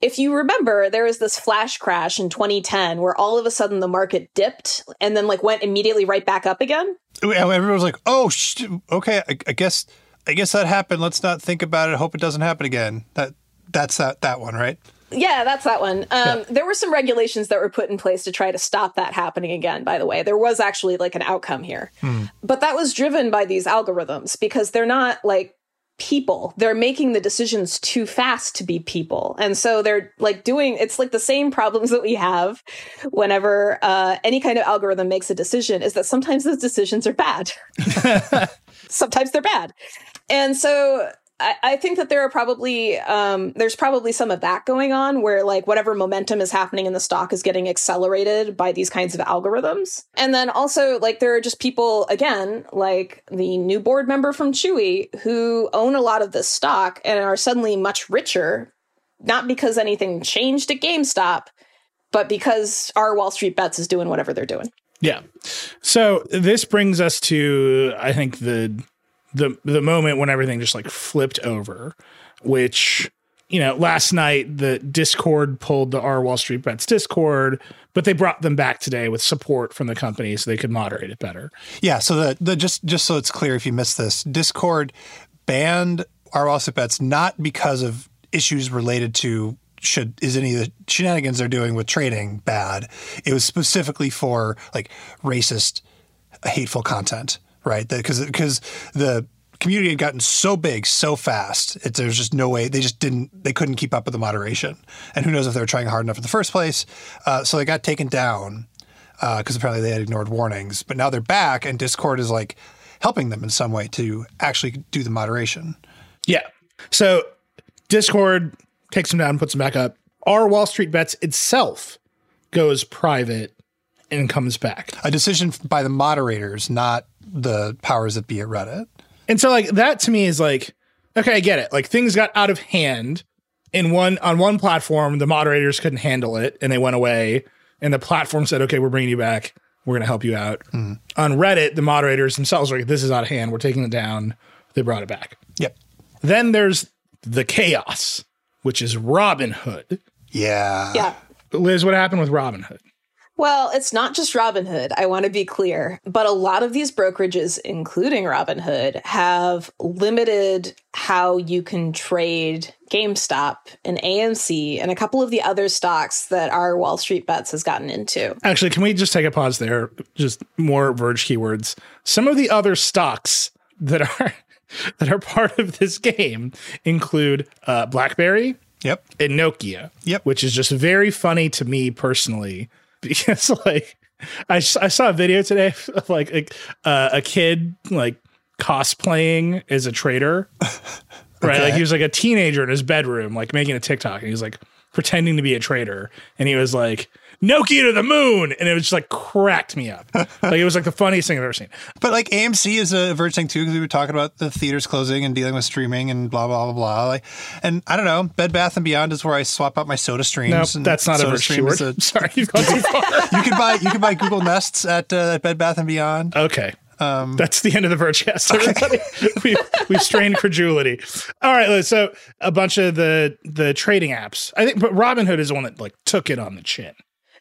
if you remember, there was this flash crash in twenty ten where all of a sudden the market dipped and then like went immediately right back up again. Everyone was like, oh, sh- okay, I, I guess I guess that happened. Let's not think about it. Hope it doesn't happen again. That That's that, that one, right? Yeah, that's that one. Um, yeah. There were some regulations that were put in place to try to stop that happening again, by the way. There was actually like an outcome here. Mm. But that was driven by these algorithms, because they're not like people. They're making the decisions too fast to be people. And so they're like doing, it's like the same problems that we have whenever uh, any kind of algorithm makes a decision, is that sometimes those decisions are bad. Sometimes they're bad. And so I, I think that there are probably, um, there's probably some of that going on, where like whatever momentum is happening in the stock is getting accelerated by these kinds of algorithms. And then also like there are just people, again, like the new board member from Chewy, who own a lot of this stock and are suddenly much richer, not because anything changed at GameStop, but because our WallStreetBets is doing whatever they're doing. Yeah. So this brings us to, I think, the... The the moment when everything just like flipped over, which, you know, last night the Discord pulled the Our WallStreetBets Discord, but they brought them back today with support from the company so they could moderate it better. Yeah. So the, the just just so it's clear, if you missed this, Discord banned Our WallStreetBets not because of issues related to should is any of the shenanigans they're doing with trading bad. It was specifically for like racist, hateful content. Right, because because the community had gotten so big so fast, it, there's just no way they just didn't they couldn't keep up with the moderation, and who knows if they were trying hard enough in the first place. Uh, so they got taken down because uh, apparently they had ignored warnings. But now they're back, and Discord is like helping them in some way to actually do the moderation. Yeah. So Discord takes them down, puts them back up. Our WallStreetBets itself goes private and comes back. A decision by the moderators, not the powers that be at Reddit. And so like that to me is like, okay, I get it. Like things got out of hand in one on one platform. The moderators couldn't handle it and they went away, and the platform said, okay, we're bringing you back. We're going to help you out. Mm. On Reddit, the moderators themselves are like, this is out of hand. We're taking it down. They brought it back. Yep. Then there's the chaos, which is Robinhood. Yeah. Yeah. Liz, what happened with Robinhood? Well, it's not just Robinhood, I want to be clear, but a lot of these brokerages, including Robinhood, have limited how you can trade GameStop and A M C and a couple of the other stocks that our WallStreetBets has gotten into. Actually, can we just take a pause there? Just more Verge keywords. Some of the other stocks that are that are part of this game include uh, BlackBerry, yep, and Nokia, yep, which is just very funny to me personally. Because like I, I saw a video today of like a, uh, a kid like cosplaying as a trader, right? Okay. Like he was like a teenager in his bedroom, like making a TikTok, and he was like pretending to be a trader, and he was like Nokia to the moon, and it was just like cracked me up. Like it was like the funniest thing I've ever seen. But like A M C is a Verge thing too, because we were talking about the theaters closing and dealing with streaming and blah blah blah blah. Like, and I don't know, Bed Bath and Beyond is where I swap out my Soda Streams. No, nope, that's not a Verge keyword. A, Sorry, you've gone too far. you can buy you can buy Google Nests at uh, Bed Bath and Beyond. Okay. Um, That's the end of the Vergecast, everybody. Okay. we've, we've strained credulity. All right, Liz, so a bunch of the the trading apps, I think, but Robinhood is the one that like took it on the chin.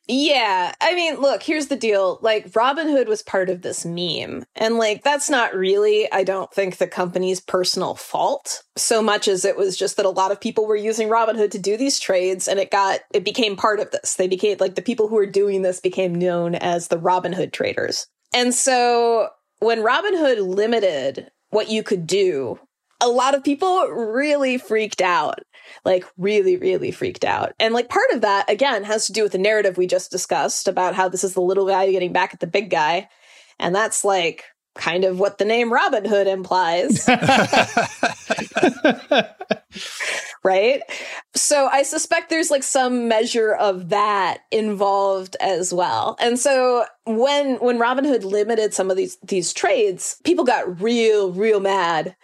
Yeah. I mean, look, here's the deal. Like, Robinhood was part of this meme. And, like, that's not really, I don't think, the company's personal fault so much as it was just that a lot of people were using Robinhood to do these trades, and it got, it became part of this. They became, like, the people who were doing this became known as the Robinhood traders. And so when Robinhood limited what you could do, a lot of people really freaked out, like really, really freaked out. And like part of that, again, has to do with the narrative we just discussed about how this is the little guy getting back at the big guy. And that's like kind of what the name Robinhood implies. Right? So I suspect there's like some measure of that involved as well. And so when when Robinhood limited some of these these trades, people got real, real mad.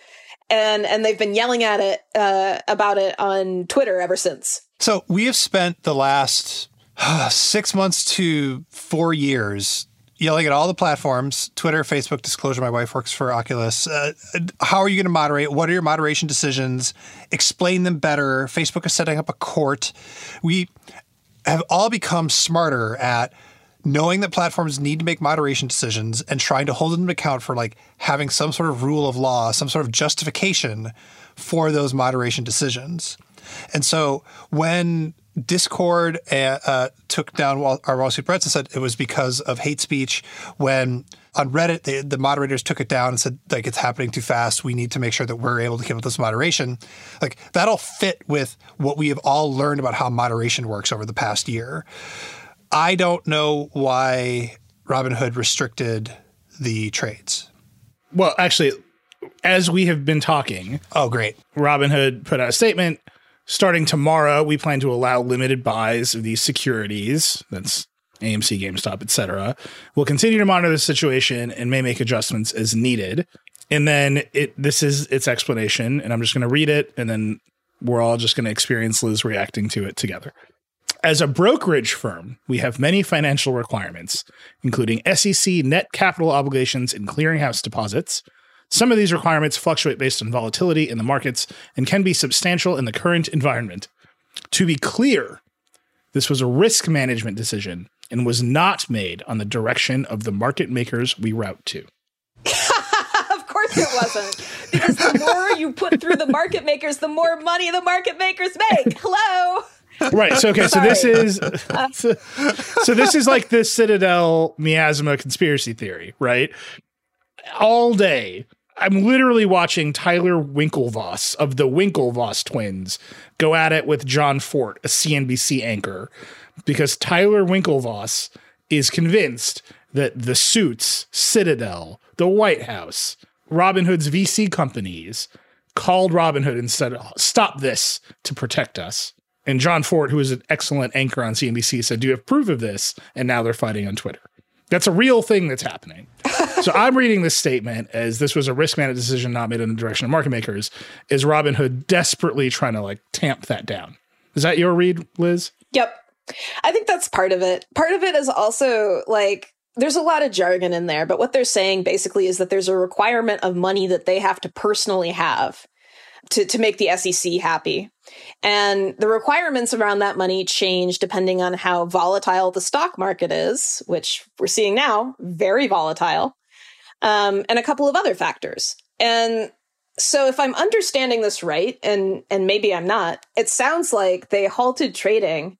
And and they've been yelling at it uh, about it on Twitter ever since. So we have spent the last uh, six months to four years yelling at all the platforms, Twitter, Facebook, Disclosure. My wife works for Oculus. Uh, how are you going to moderate? What are your moderation decisions? Explain them better. Facebook is setting up a court. We have all become smarter at knowing that platforms need to make moderation decisions and trying to hold them to account for like having some sort of rule of law, some sort of justification for those moderation decisions. And so when Discord uh, uh, took down Wall- our WallStreetBets and said it was because of hate speech, when on Reddit they, the moderators took it down and said like it's happening too fast, we need to make sure that we're able to keep up this moderation, like that'll fit with what we have all learned about how moderation works over the past year. I don't know why Robinhood restricted the trades. Well, actually, as we have been talking, oh, great. Robinhood put out a statement. Starting tomorrow, we plan to allow limited buys of these securities. That's A M C, GameStop, et cetera. We'll continue to monitor the situation and may make adjustments as needed. And then it this is its explanation, and I'm just going to read it, and then we're all just going to experience Liz reacting to it together. As a brokerage firm, we have many financial requirements, including S E C net capital obligations and clearinghouse deposits. Some of these requirements fluctuate based on volatility in the markets and can be substantial in the current environment. To be clear, this was a risk management decision and was not made on the direction of the market makers we route to. It wasn't, because the more you put through the market makers, the more money the market makers make. Hello. Right. So, okay. Sorry. So this is, so, so this is like the Citadel miasma conspiracy theory, right? All day. I'm literally watching Tyler Winklevoss of the Winklevoss twins go at it with John Fort, a C N B C anchor, because Tyler Winklevoss is convinced that the suits, Citadel, the White House, Robinhood's V C companies called Robinhood and said, stop this to protect us. And John Fort, who is an excellent anchor on C N B C, said, do you approve of this? And now they're fighting on Twitter. That's a real thing that's happening. So I'm reading this statement as this was a risk management decision not made in the direction of market makers. Is Robinhood desperately trying to like tamp that down? Is that your read, Liz? Yep. I think that's part of it. Part of it is also like, there's a lot of jargon in there, but what they're saying basically is that there's a requirement of money that they have to personally have to, to make the S E C happy. And the requirements around that money change depending on how volatile the stock market is, which we're seeing now, very volatile, um, and a couple of other factors. And so if I'm understanding this right, and and maybe I'm not, it sounds like they halted trading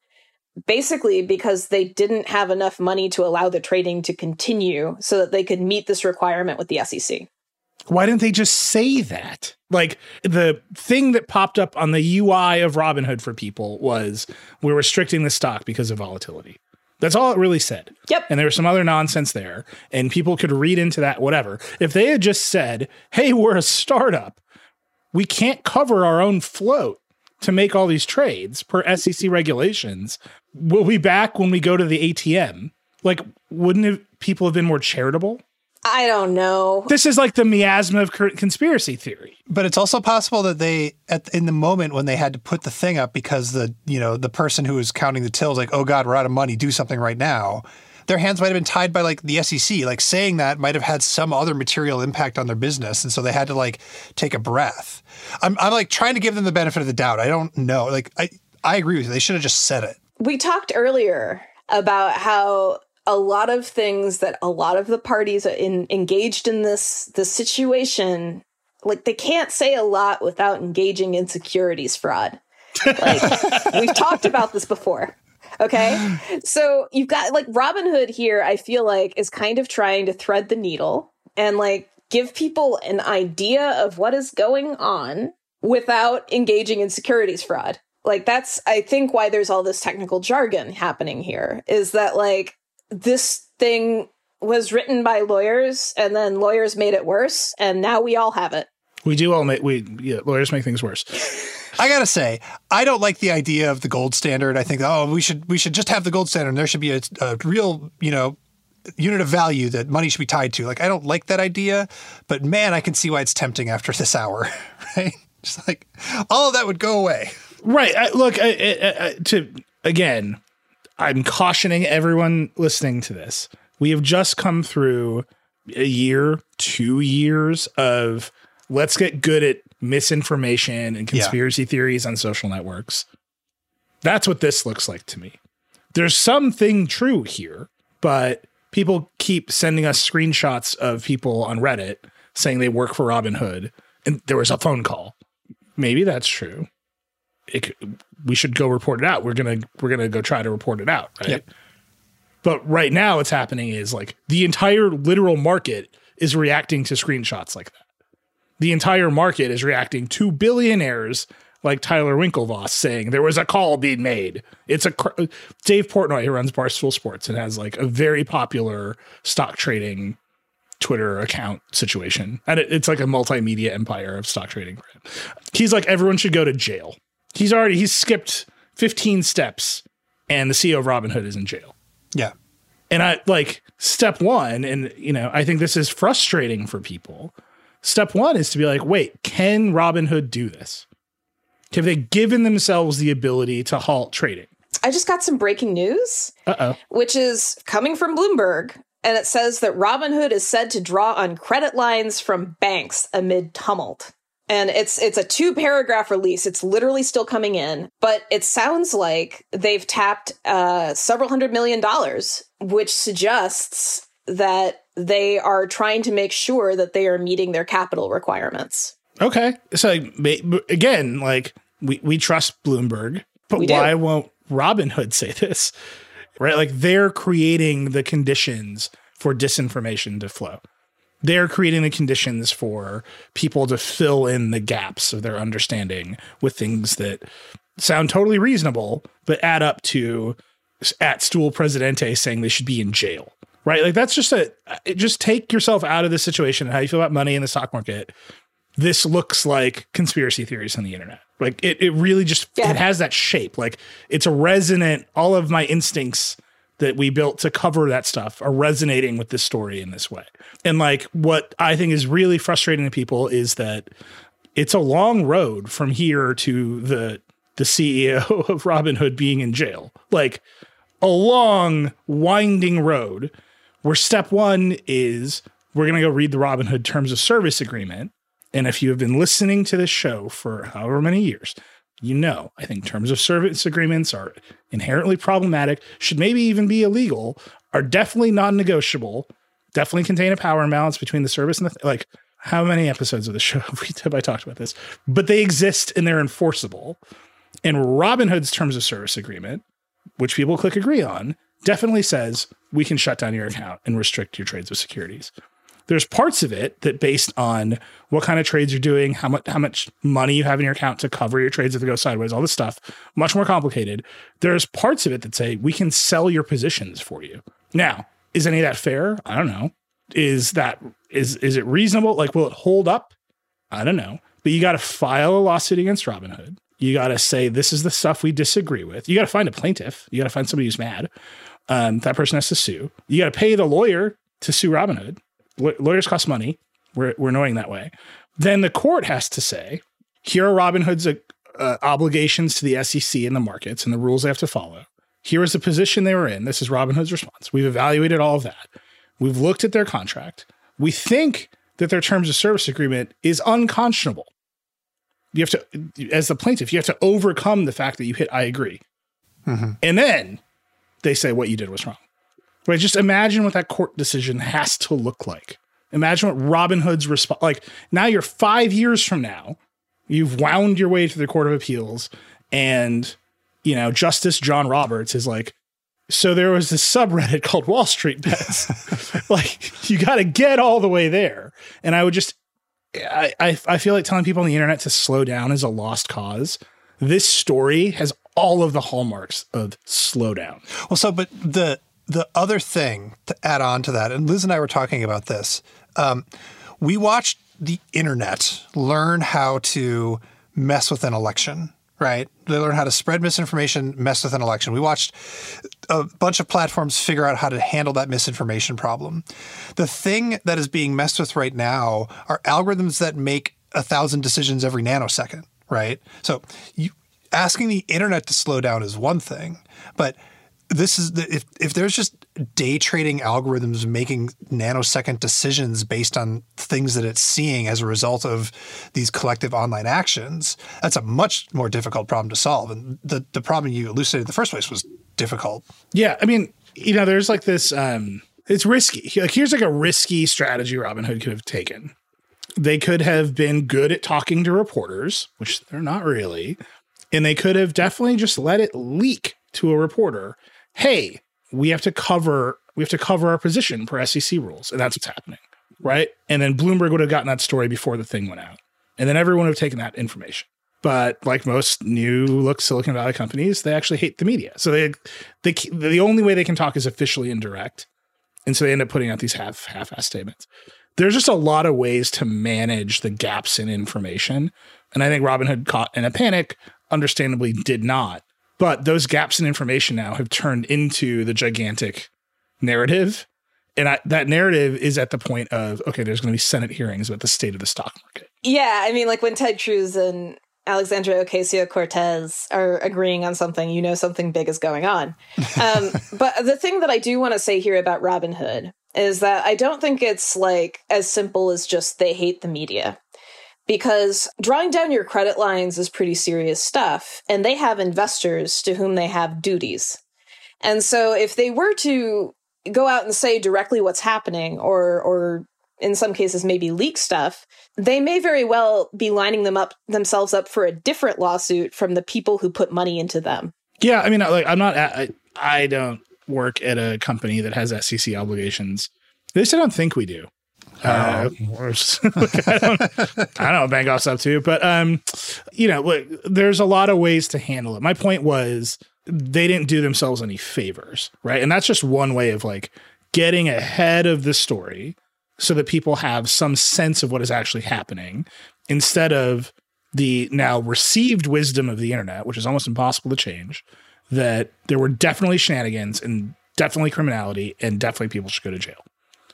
basically because they didn't have enough money to allow the trading to continue so that they could meet this requirement with the S E C. Why didn't they just say that? Like the thing that popped up on the U I of Robinhood for people was we're restricting the stock because of volatility. That's all it really said. Yep. And there was some other nonsense there and people could read into that, whatever. If they had just said, hey, we're a startup, we can't cover our own float to make all these trades per S E C regulations, we'll be back when we go to the A T M. Like, wouldn't it, people have been more charitable? I don't know. This is like the miasma of conspiracy theory. But it's also possible that they, at, in the moment when they had to put the thing up because the, you know, the person who was counting the tills, like, oh God, we're out of money, do something right now. Their hands might have been tied by like the S E C, like saying that might have had some other material impact on their business. And so they had to like take a breath. I'm, I'm like trying to give them the benefit of the doubt. I don't know. Like I, I agree with you. They should have just said it. We talked earlier about how a lot of things that a lot of the parties are in, engaged in this, this situation, like they can't say a lot without engaging in securities fraud. Like we've talked about this before. Okay. So you've got like Robinhood here, I feel like is kind of trying to thread the needle and like give people an idea of what is going on without engaging in securities fraud. Like that's, I think, why there's all this technical jargon happening here is that like this thing was written by lawyers and then lawyers made it worse. And now we all have it. We do all make, we, yeah, lawyers make things worse. I got to say, I don't like the idea of the gold standard. I think, oh, we should we should just have the gold standard. And there should be a, a real, you know, unit of value that money should be tied to. Like, I don't like that idea. But, man, I can see why it's tempting after this hour, right? Just like, all of that would go away. Right. I, look, I, I, I, to again, I'm cautioning everyone listening to this. We have just come through a year, two years of let's get good at misinformation and conspiracy yeah. theories on social networks. That's what this looks like to me. There's something true here, but people keep sending us screenshots of people on Reddit saying they work for Robinhood and there was a phone call. Maybe that's true. It, we should go report it out. We're going to we're going to go try to report it out, right? Yep. But right now what's happening is like the entire literal market is reacting to screenshots like that. The entire market is reacting to billionaires like Tyler Winklevoss saying there was a call being made. It's a cr- Dave Portnoy, who runs Barstool Sports and has like a very popular stock trading Twitter account situation. And it, it's like a multimedia empire of stock trading. He's like, everyone should go to jail. He's already he's skipped fifteen steps and the C E O of Robinhood is in jail. Yeah. And I like step one. And, you know, I think this is frustrating for people. Step one is to be like, wait, can Robinhood do this? Have they given themselves the ability to halt trading? I just got some breaking news, Uh-oh. which is coming from Bloomberg. And it says that Robinhood is said to draw on credit lines from banks amid tumult. And it's it's a two paragraph release. It's literally still coming in. But it sounds like they've tapped uh, several hundred million dollars, which suggests that they are trying to make sure that they are meeting their capital requirements. Okay. So again, like we, we trust Bloomberg, but why won't Robinhood say this? Right? Like they're creating the conditions for disinformation to flow. They're creating the conditions for people to fill in the gaps of their understanding with things that sound totally reasonable, but add up to at Stool Presidente saying they should be in jail. Right. Like that's just a just take yourself out of this situation and how you feel about money in the stock market. This looks like conspiracy theories on the internet. Like it, it really just yeah. it has that shape. Like it's a resonant. All of my instincts that we built to cover that stuff are resonating with this story in this way. And like what I think is really frustrating to people is that it's a long road from here to the the C E O of Robinhood being in jail. Like a long winding road. Where step one is we're going to go read the Robinhood Terms of Service Agreement. And if you have been listening to this show for however many years, you know, I think terms of service agreements are inherently problematic, should maybe even be illegal, are definitely non-negotiable, definitely contain a power imbalance between the service and the, th- like how many episodes of the show have I talked about this, but they exist and they're enforceable. And Robinhood's Terms of Service Agreement, which people click agree on, definitely says we can shut down your account and restrict your trades with securities. There's parts of it that based on what kind of trades you're doing, how much how much money you have in your account to cover your trades if they go sideways, all this stuff, much more complicated. There's parts of it that say we can sell your positions for you. Now, is any of that fair? I don't know. Is that is is it reasonable? Like, will it hold up? I don't know. But you got to file a lawsuit against Robinhood. You got to say, this is the stuff we disagree with. You got to find a plaintiff. You got to find somebody who's mad. Um, that person has to sue. You got to pay the lawyer to sue Robinhood. L- lawyers cost money. We're, we're knowing that way. Then the court has to say, here are Robinhood's uh, uh, obligations to the S E C and the markets and the rules they have to follow. Here is the position they were in. This is Robinhood's response. We've evaluated all of that. We've looked at their contract. We think that their terms of service agreement is unconscionable. You have to, as the plaintiff, you have to overcome the fact that you hit, I agree. Mm-hmm. And then they say what you did was wrong. Right? Just imagine what that court decision has to look like. Imagine what Robinhood's response, like now you're five years from now, you've wound your way to the Court of Appeals and, you know, Justice John Roberts is like, so there was this subreddit called WallStreetBets. Like you got to get all the way there. And I would just, I, I, I feel like telling people on the internet to slow down is a lost cause. This story has all of the hallmarks of slow down. Well, so, but the, the other thing to add on to that, and Liz and I were talking about this, um, we watched the internet learn how to mess with an election, right? They learn how to spread misinformation, mess with an election. We watched a bunch of platforms figure out how to handle that misinformation problem. The thing that is being messed with right now are algorithms that make a thousand decisions every nanosecond, right? So you, asking the internet to slow down is one thing, but This is the, if if there's just day trading algorithms making nanosecond decisions based on things that it's seeing as a result of these collective online actions, that's a much more difficult problem to solve. And the, the problem you elucidated in the first place was difficult. Yeah. I mean, you know, there's like this, um, it's risky. Like here's like a risky strategy Robinhood could have taken. They could have been good at talking to reporters, which they're not really. And they could have definitely just let it leak to a reporter. Hey, we have to cover we have to cover our position per S E C rules. And that's what's happening, right? And then Bloomberg would have gotten that story before the thing went out. And then everyone would have taken that information. But like most new look Silicon Valley companies, they actually hate the media. So they, they the only way they can talk is officially indirect. And so they end up putting out these half, half-ass statements. There's just a lot of ways to manage the gaps in information. And I think Robinhood, caught in a panic, understandably did not. But those gaps in information now have turned into the gigantic narrative. And I, that narrative is at the point of, okay, there's going to be Senate hearings about the state of the stock market. Yeah. I mean, like when Ted Cruz and Alexandria Ocasio-Cortez are agreeing on something, you know something big is going on. Um, but the thing that I do want to say here about Robinhood is that I don't think it's like as simple as just they hate the media. Because drawing down your credit lines is pretty serious stuff, and they have investors to whom they have duties. And so if they were to go out and say directly what's happening, or or in some cases maybe leak stuff, they may very well be lining them up themselves up for a different lawsuit from the people who put money into them. Yeah, I mean, like I'm not at, I, I don't work at a company that has S E C obligations. At least I don't think we do. Uh, like, I, don't, I don't know what Bankoff's up to, but, um, you know, look, there's a lot of ways to handle it. My point was they didn't do themselves any favors, right? And that's just one way of like getting ahead of the story so that people have some sense of what is actually happening instead of the now received wisdom of the internet, which is almost impossible to change, that there were definitely shenanigans and definitely criminality and definitely people should go to jail.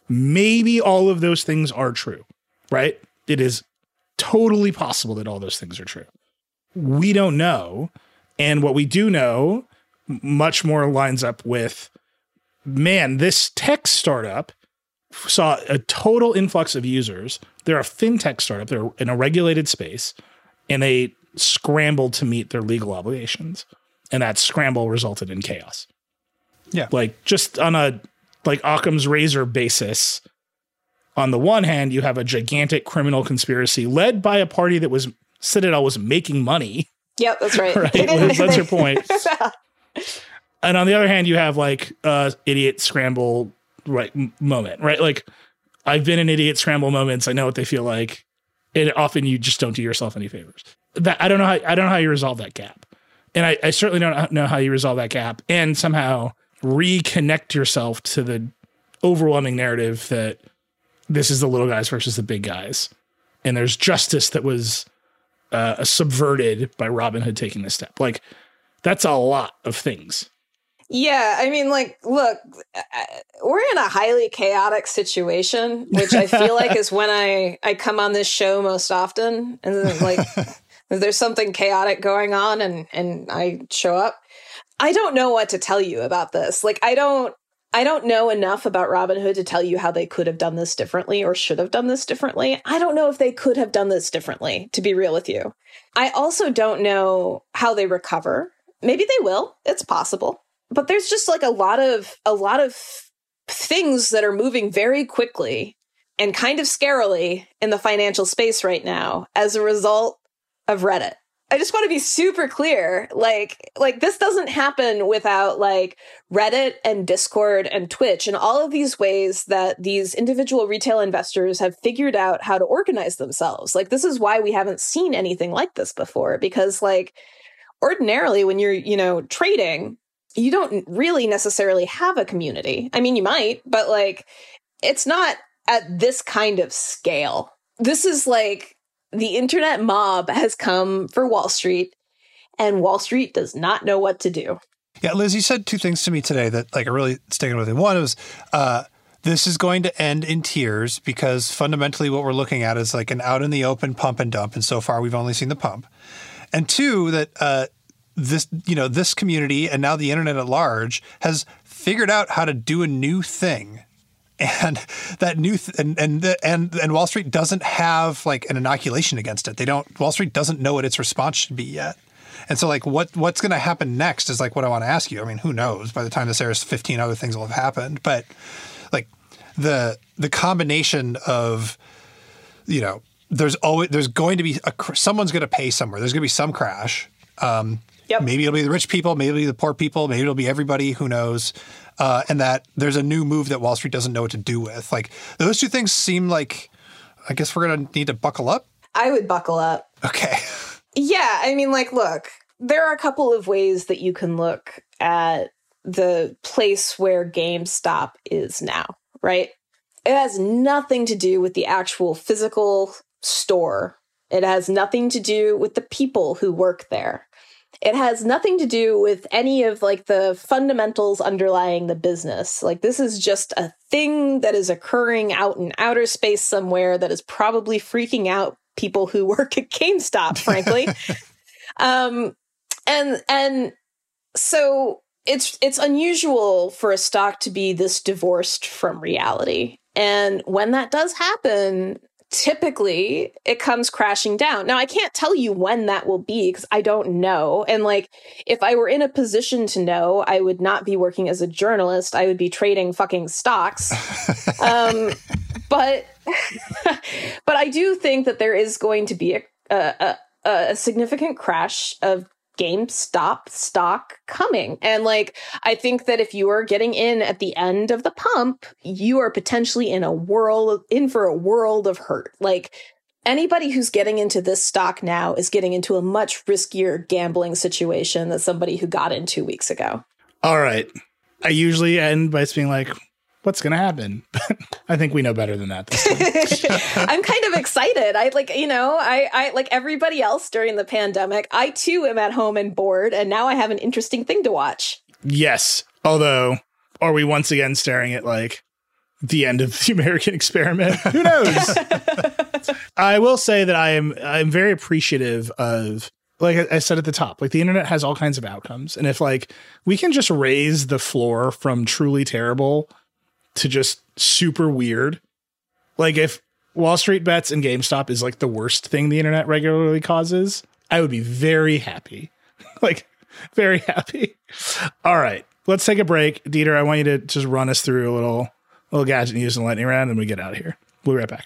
Maybe all of those things are true, right? It is totally possible that all those things are true. We don't know. And what we do know much more lines up with, man, this tech startup saw a total influx of users. They're a fintech startup. They're in a regulated space, and they scrambled to meet their legal obligations. And that scramble resulted in chaos. Yeah. Like just on a... like Occam's razor basis. On the one hand, you have a gigantic criminal conspiracy led by a party that was Citadel was making money. Yep, that's right. Right? That's your point. And on the other hand, you have like uh idiot scramble right moment, right? Like I've been in idiot scramble moments. I know what they feel like. And often you just don't do yourself any favors. That I don't know how I don't know how you resolve that gap. And I, I certainly don't know how you resolve that gap. And somehow reconnect yourself to the overwhelming narrative that this is the little guys versus the big guys. And there's justice that was uh, subverted by Robinhood taking this step. Like, that's a lot of things. Yeah, I mean, like, look, we're in a highly chaotic situation, which I feel like is when I, I come on this show most often. And like, there's something chaotic going on and, and I show up. I don't know what to tell you about this. Like, I don't, I don't know enough about Robinhood to tell you how they could have done this differently or should have done this differently. I don't know if they could have done this differently, to be real with you. I also don't know how they recover. Maybe they will. It's possible. But there's just like a lot of a lot of things that are moving very quickly and kind of scarily in the financial space right now as a result of Reddit. I just want to be super clear. Like, like this doesn't happen without like Reddit and Discord and Twitch and all of these ways that these individual retail investors have figured out how to organize themselves. Like, this is why we haven't seen anything like this before, because like ordinarily when you're, you know, trading, you don't really necessarily have a community. I mean, you might, but like it's not at this kind of scale. This is like, the internet mob has come for Wall Street, and Wall Street does not know what to do. Yeah, Liz, you said two things to me today that like are really sticking with me. One was uh, this is going to end in tears, because fundamentally what we're looking at is like an out in the open pump and dump, and so far we've only seen the pump. And two, that uh, this you know this community and now the internet at large has figured out how to do a new thing. And that new th- and and and and Wall Street doesn't have like an inoculation against it. They don't. Wall Street doesn't know what its response should be yet. And so, like, what what's going to happen next is like what I want to ask you. I mean, who knows? By the time this airs, fifteen other things will have happened. But like the the combination of, you know, there's always there's going to be a cr- someone's going to pay somewhere. There's going to be some crash. Um, yep. Maybe it'll be the rich people. Maybe it'll be the poor people. Maybe it'll be everybody. Who knows? Uh, and that there's a new move that Wall Street doesn't know what to do with. Like, those two things seem like, I guess we're going to need to buckle up. I would buckle up. Okay. Yeah. I mean, like, look, there are a couple of ways that you can look at the place where GameStop is now, right? It has nothing to do with the actual physical store. It has nothing to do with the people who work there. It has nothing to do with any of like the fundamentals underlying the business. Like, this is just a thing that is occurring out in outer space somewhere that is probably freaking out people who work at GameStop, frankly. um, and and so it's it's unusual for a stock to be this divorced from reality. And when that does happen, typically it comes crashing down. Now, I can't tell you when that will be because I don't know. And like, if I were in a position to know, I would not be working as a journalist. I would be trading fucking stocks. um, but but I do think that there is going to be a, a, a significant crash of GameStop stock coming. And like, I think that if you are getting in at the end of the pump, you are potentially in a world in for a world of hurt. Like, anybody who's getting into this stock now is getting into a much riskier gambling situation than somebody who got in two weeks ago. All right. I usually end by being like, what's going to happen? I think we know better than that this time. I'm kind of excited. I like, you know, I, I like everybody else during the pandemic. I too am at home and bored. And now I have an interesting thing to watch. Yes. Although, are we once again staring at like the end of the American experiment? Who knows? I will say that I am, I'm very appreciative of, like I said at the top, like the internet has all kinds of outcomes. And if like we can just raise the floor from truly terrible to just super weird. Like, if WallStreetBets and GameStop is like the worst thing the internet regularly causes, I would be very happy. Like, very happy. All right, let's take a break. Dieter, I want you to just run us through a little little gadget news and lightning round, and we get out of here. We'll be right back.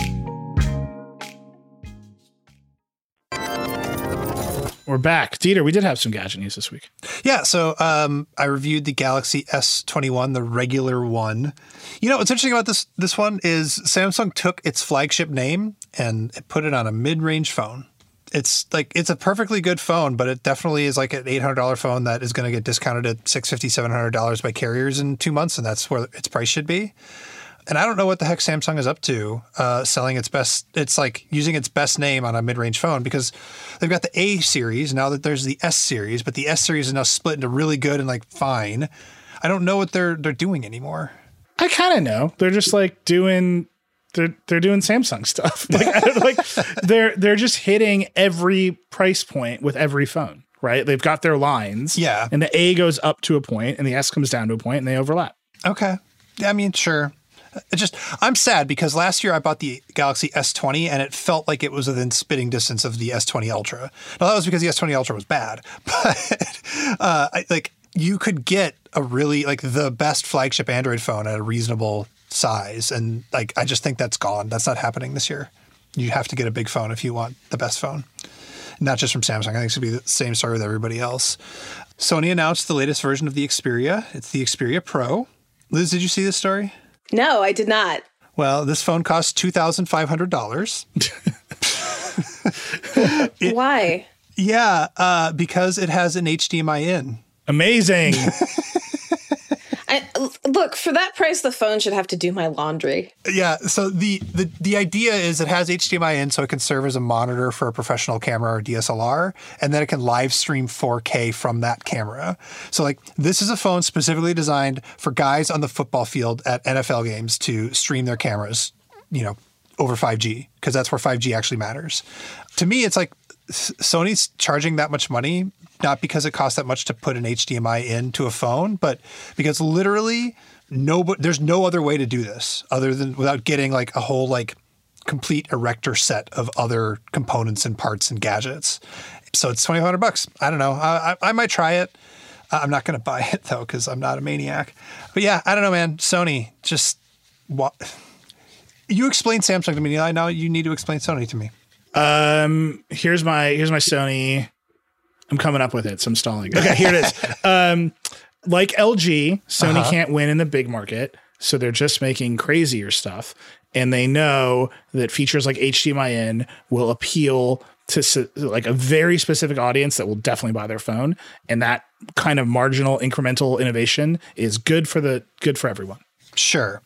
We're back. Dieter, we did have some gadget news this week. Yeah, so um, I reviewed the Galaxy S twenty-one, the regular one. You know, what's interesting about this this one is Samsung took its flagship name and it put it on a mid-range phone. It's like, it's a perfectly good phone, but it definitely is like an eight hundred dollars phone that is going to get discounted at six hundred fifty dollars, seven hundred dollars by carriers in two months, and that's where its price should be. And I don't know what the heck Samsung is up to uh, selling its best. It's like using its best name on a mid-range phone, because they've got the A series now that there's the S series, but the S series is now split into really good and like fine. I don't know what they're they're doing anymore. I kind of know. They're just like doing they're they're doing Samsung stuff. Like, like they're they're just hitting every price point with every phone, right? They've got their lines. Yeah. And the A goes up to a point and the S comes down to a point and they overlap. Okay. I mean, sure. It just, I'm sad because last year I bought the Galaxy S twenty and it felt like it was within spitting distance of the S twenty Ultra. Now that was because the S twenty Ultra was bad, but uh, I, like you could get a really like the best flagship Android phone at a reasonable size, and like I just think that's gone. That's not happening this year. You have to get a big phone if you want the best phone, not just from Samsung. I think it's gonna be the same story with everybody else. Sony announced the latest version of the Xperia. It's the Xperia Pro. Liz, did you see this story? No, I did not. Well, this phone costs two thousand five hundred dollars. it, Why? Yeah, uh, because it has an H D M I in. Amazing. I, look, for that price, the phone should have to do my laundry. Yeah, so the, the, the idea is it has H D M I in, so it can serve as a monitor for a professional camera or D S L R, and then it can live stream four K from that camera. So, like, this is a phone specifically designed for guys on the football field at N F L games to stream their cameras, you know, over five G, because that's where five G actually matters. To me, it's like Sony's charging that much money, not because it costs that much to put an H D M I into a phone, but because literally no, there's no other way to do this other than without getting like a whole like complete erector set of other components and parts and gadgets. So it's twenty-five hundred bucks. I don't know. I, I, I might try it. I'm not going to buy it though, because I'm not a maniac. But yeah, I don't know, man. Sony, just what? You explain Samsung to me. Now you need to explain Sony to me. Um, here's my, here's my Sony. I'm coming up with it, so I'm stalling. Okay, here it is. Um, like L G, Sony uh-huh. can't win in the big market, so they're just making crazier stuff. And they know that features like H D M I in will appeal to like a very specific audience that will definitely buy their phone. And that kind of marginal incremental innovation is good for the good for everyone. Sure.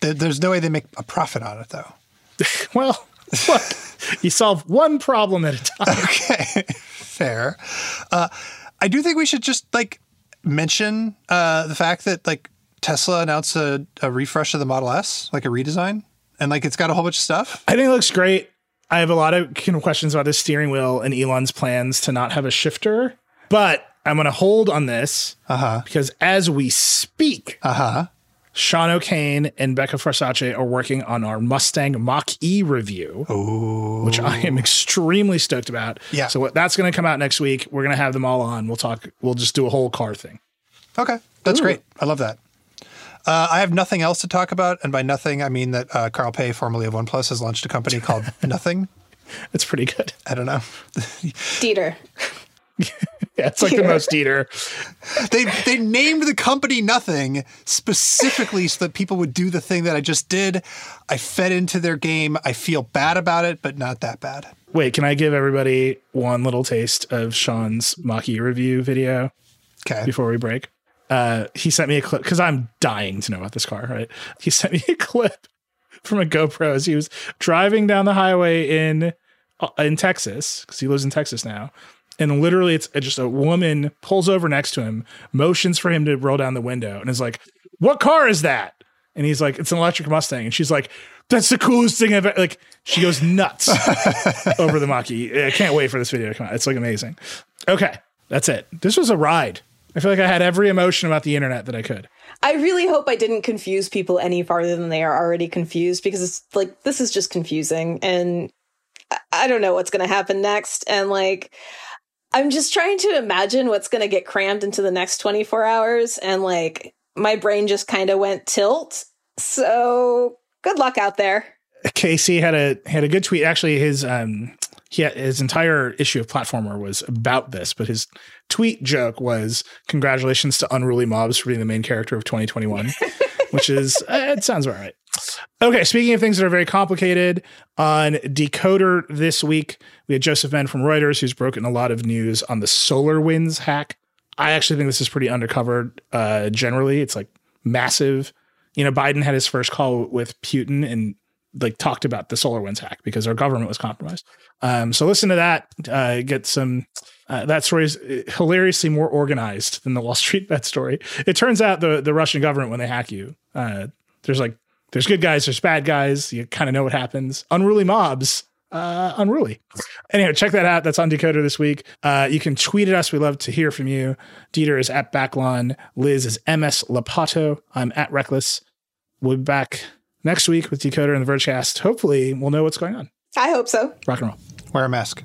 There's no way they make a profit on it, though. Well, look, you solve one problem at a time. Okay. Fair. Uh, I do think we should just like mention uh, the fact that like Tesla announced a, a refresh of the Model S, like a redesign, and like it's got a whole bunch of stuff. I think it looks great. I have a lot of questions about the steering wheel and Elon's plans to not have a shifter, but I'm going to hold on this uh-huh. because as we speak, uh-huh. Sean O'Kane and Becca Forsace are working on our Mustang Mach-E review, Ooh. Which I am extremely stoked about. Yeah. So what, that's going to come out next week. We're going to have them all on. We'll talk. We'll just do a whole car thing. Okay. That's Ooh. Great. I love that. Uh, I have nothing else to talk about. And by nothing, I mean that uh, Carl Pei, formerly of OnePlus, has launched a company called Nothing. That's pretty good. I don't know. Dieter. Yeah, it's like Dieter. The most Dieter. They they named the company Nothing specifically so that people would do the thing that I just did. I fed into their game. I feel bad about it, but not that bad. Wait, can I give everybody one little taste of Sean's Mach-E review video? Okay. Before we break? Uh, he sent me a clip, because I'm dying to know about this car, right? He sent me a clip from a GoPro as he was driving down the highway in, in Texas, because he lives in Texas now. And literally, it's just a woman pulls over next to him, motions for him to roll down the window, and is like, "What car is that?" And he's like, "It's an electric Mustang." And she's like, "That's the coolest thing I've ever." Like, she goes nuts over the Mach-E. I can't wait for this video to come out. It's like amazing. Okay, that's it. This was a ride. I feel like I had every emotion about the internet that I could. I really hope I didn't confuse people any farther than they are already confused, because it's like this is just confusing, and I don't know what's going to happen next, and like. I'm just trying to imagine what's going to get crammed into the next twenty-four hours. And like my brain just kind of went tilt. So good luck out there. Casey had a had a good tweet. Actually, his um he had, his entire issue of Platformer was about this. But his tweet joke was congratulations to Unruly Mobs for being the main character of twenty twenty-one, which is uh, it sounds about right. Okay, speaking of things that are very complicated, on Decoder this week, we had Joseph Benn from Reuters, who's broken a lot of news on the SolarWinds hack. I actually think this is pretty undercovered uh, generally. It's like massive you know, Biden had his first call with Putin and like talked about the SolarWinds hack because our government was compromised. Um, so listen to that. Uh, get some. Uh, that story is hilariously more organized than the WallStreetBets story. It turns out the the Russian government, when they hack you, uh, there's like there's good guys, there's bad guys. You kind of know what happens. Unruly mobs. Uh, unruly. Anyway, check that out. That's on Decoder this week. Uh, you can tweet at us. We love to hear from you. Dieter is at Backlon. Liz is M S Lopatto. I'm at Reckless. We'll be back next week with Decoder and the Vergecast. Hopefully we'll know what's going on. I hope so. Rock and roll. Wear a mask.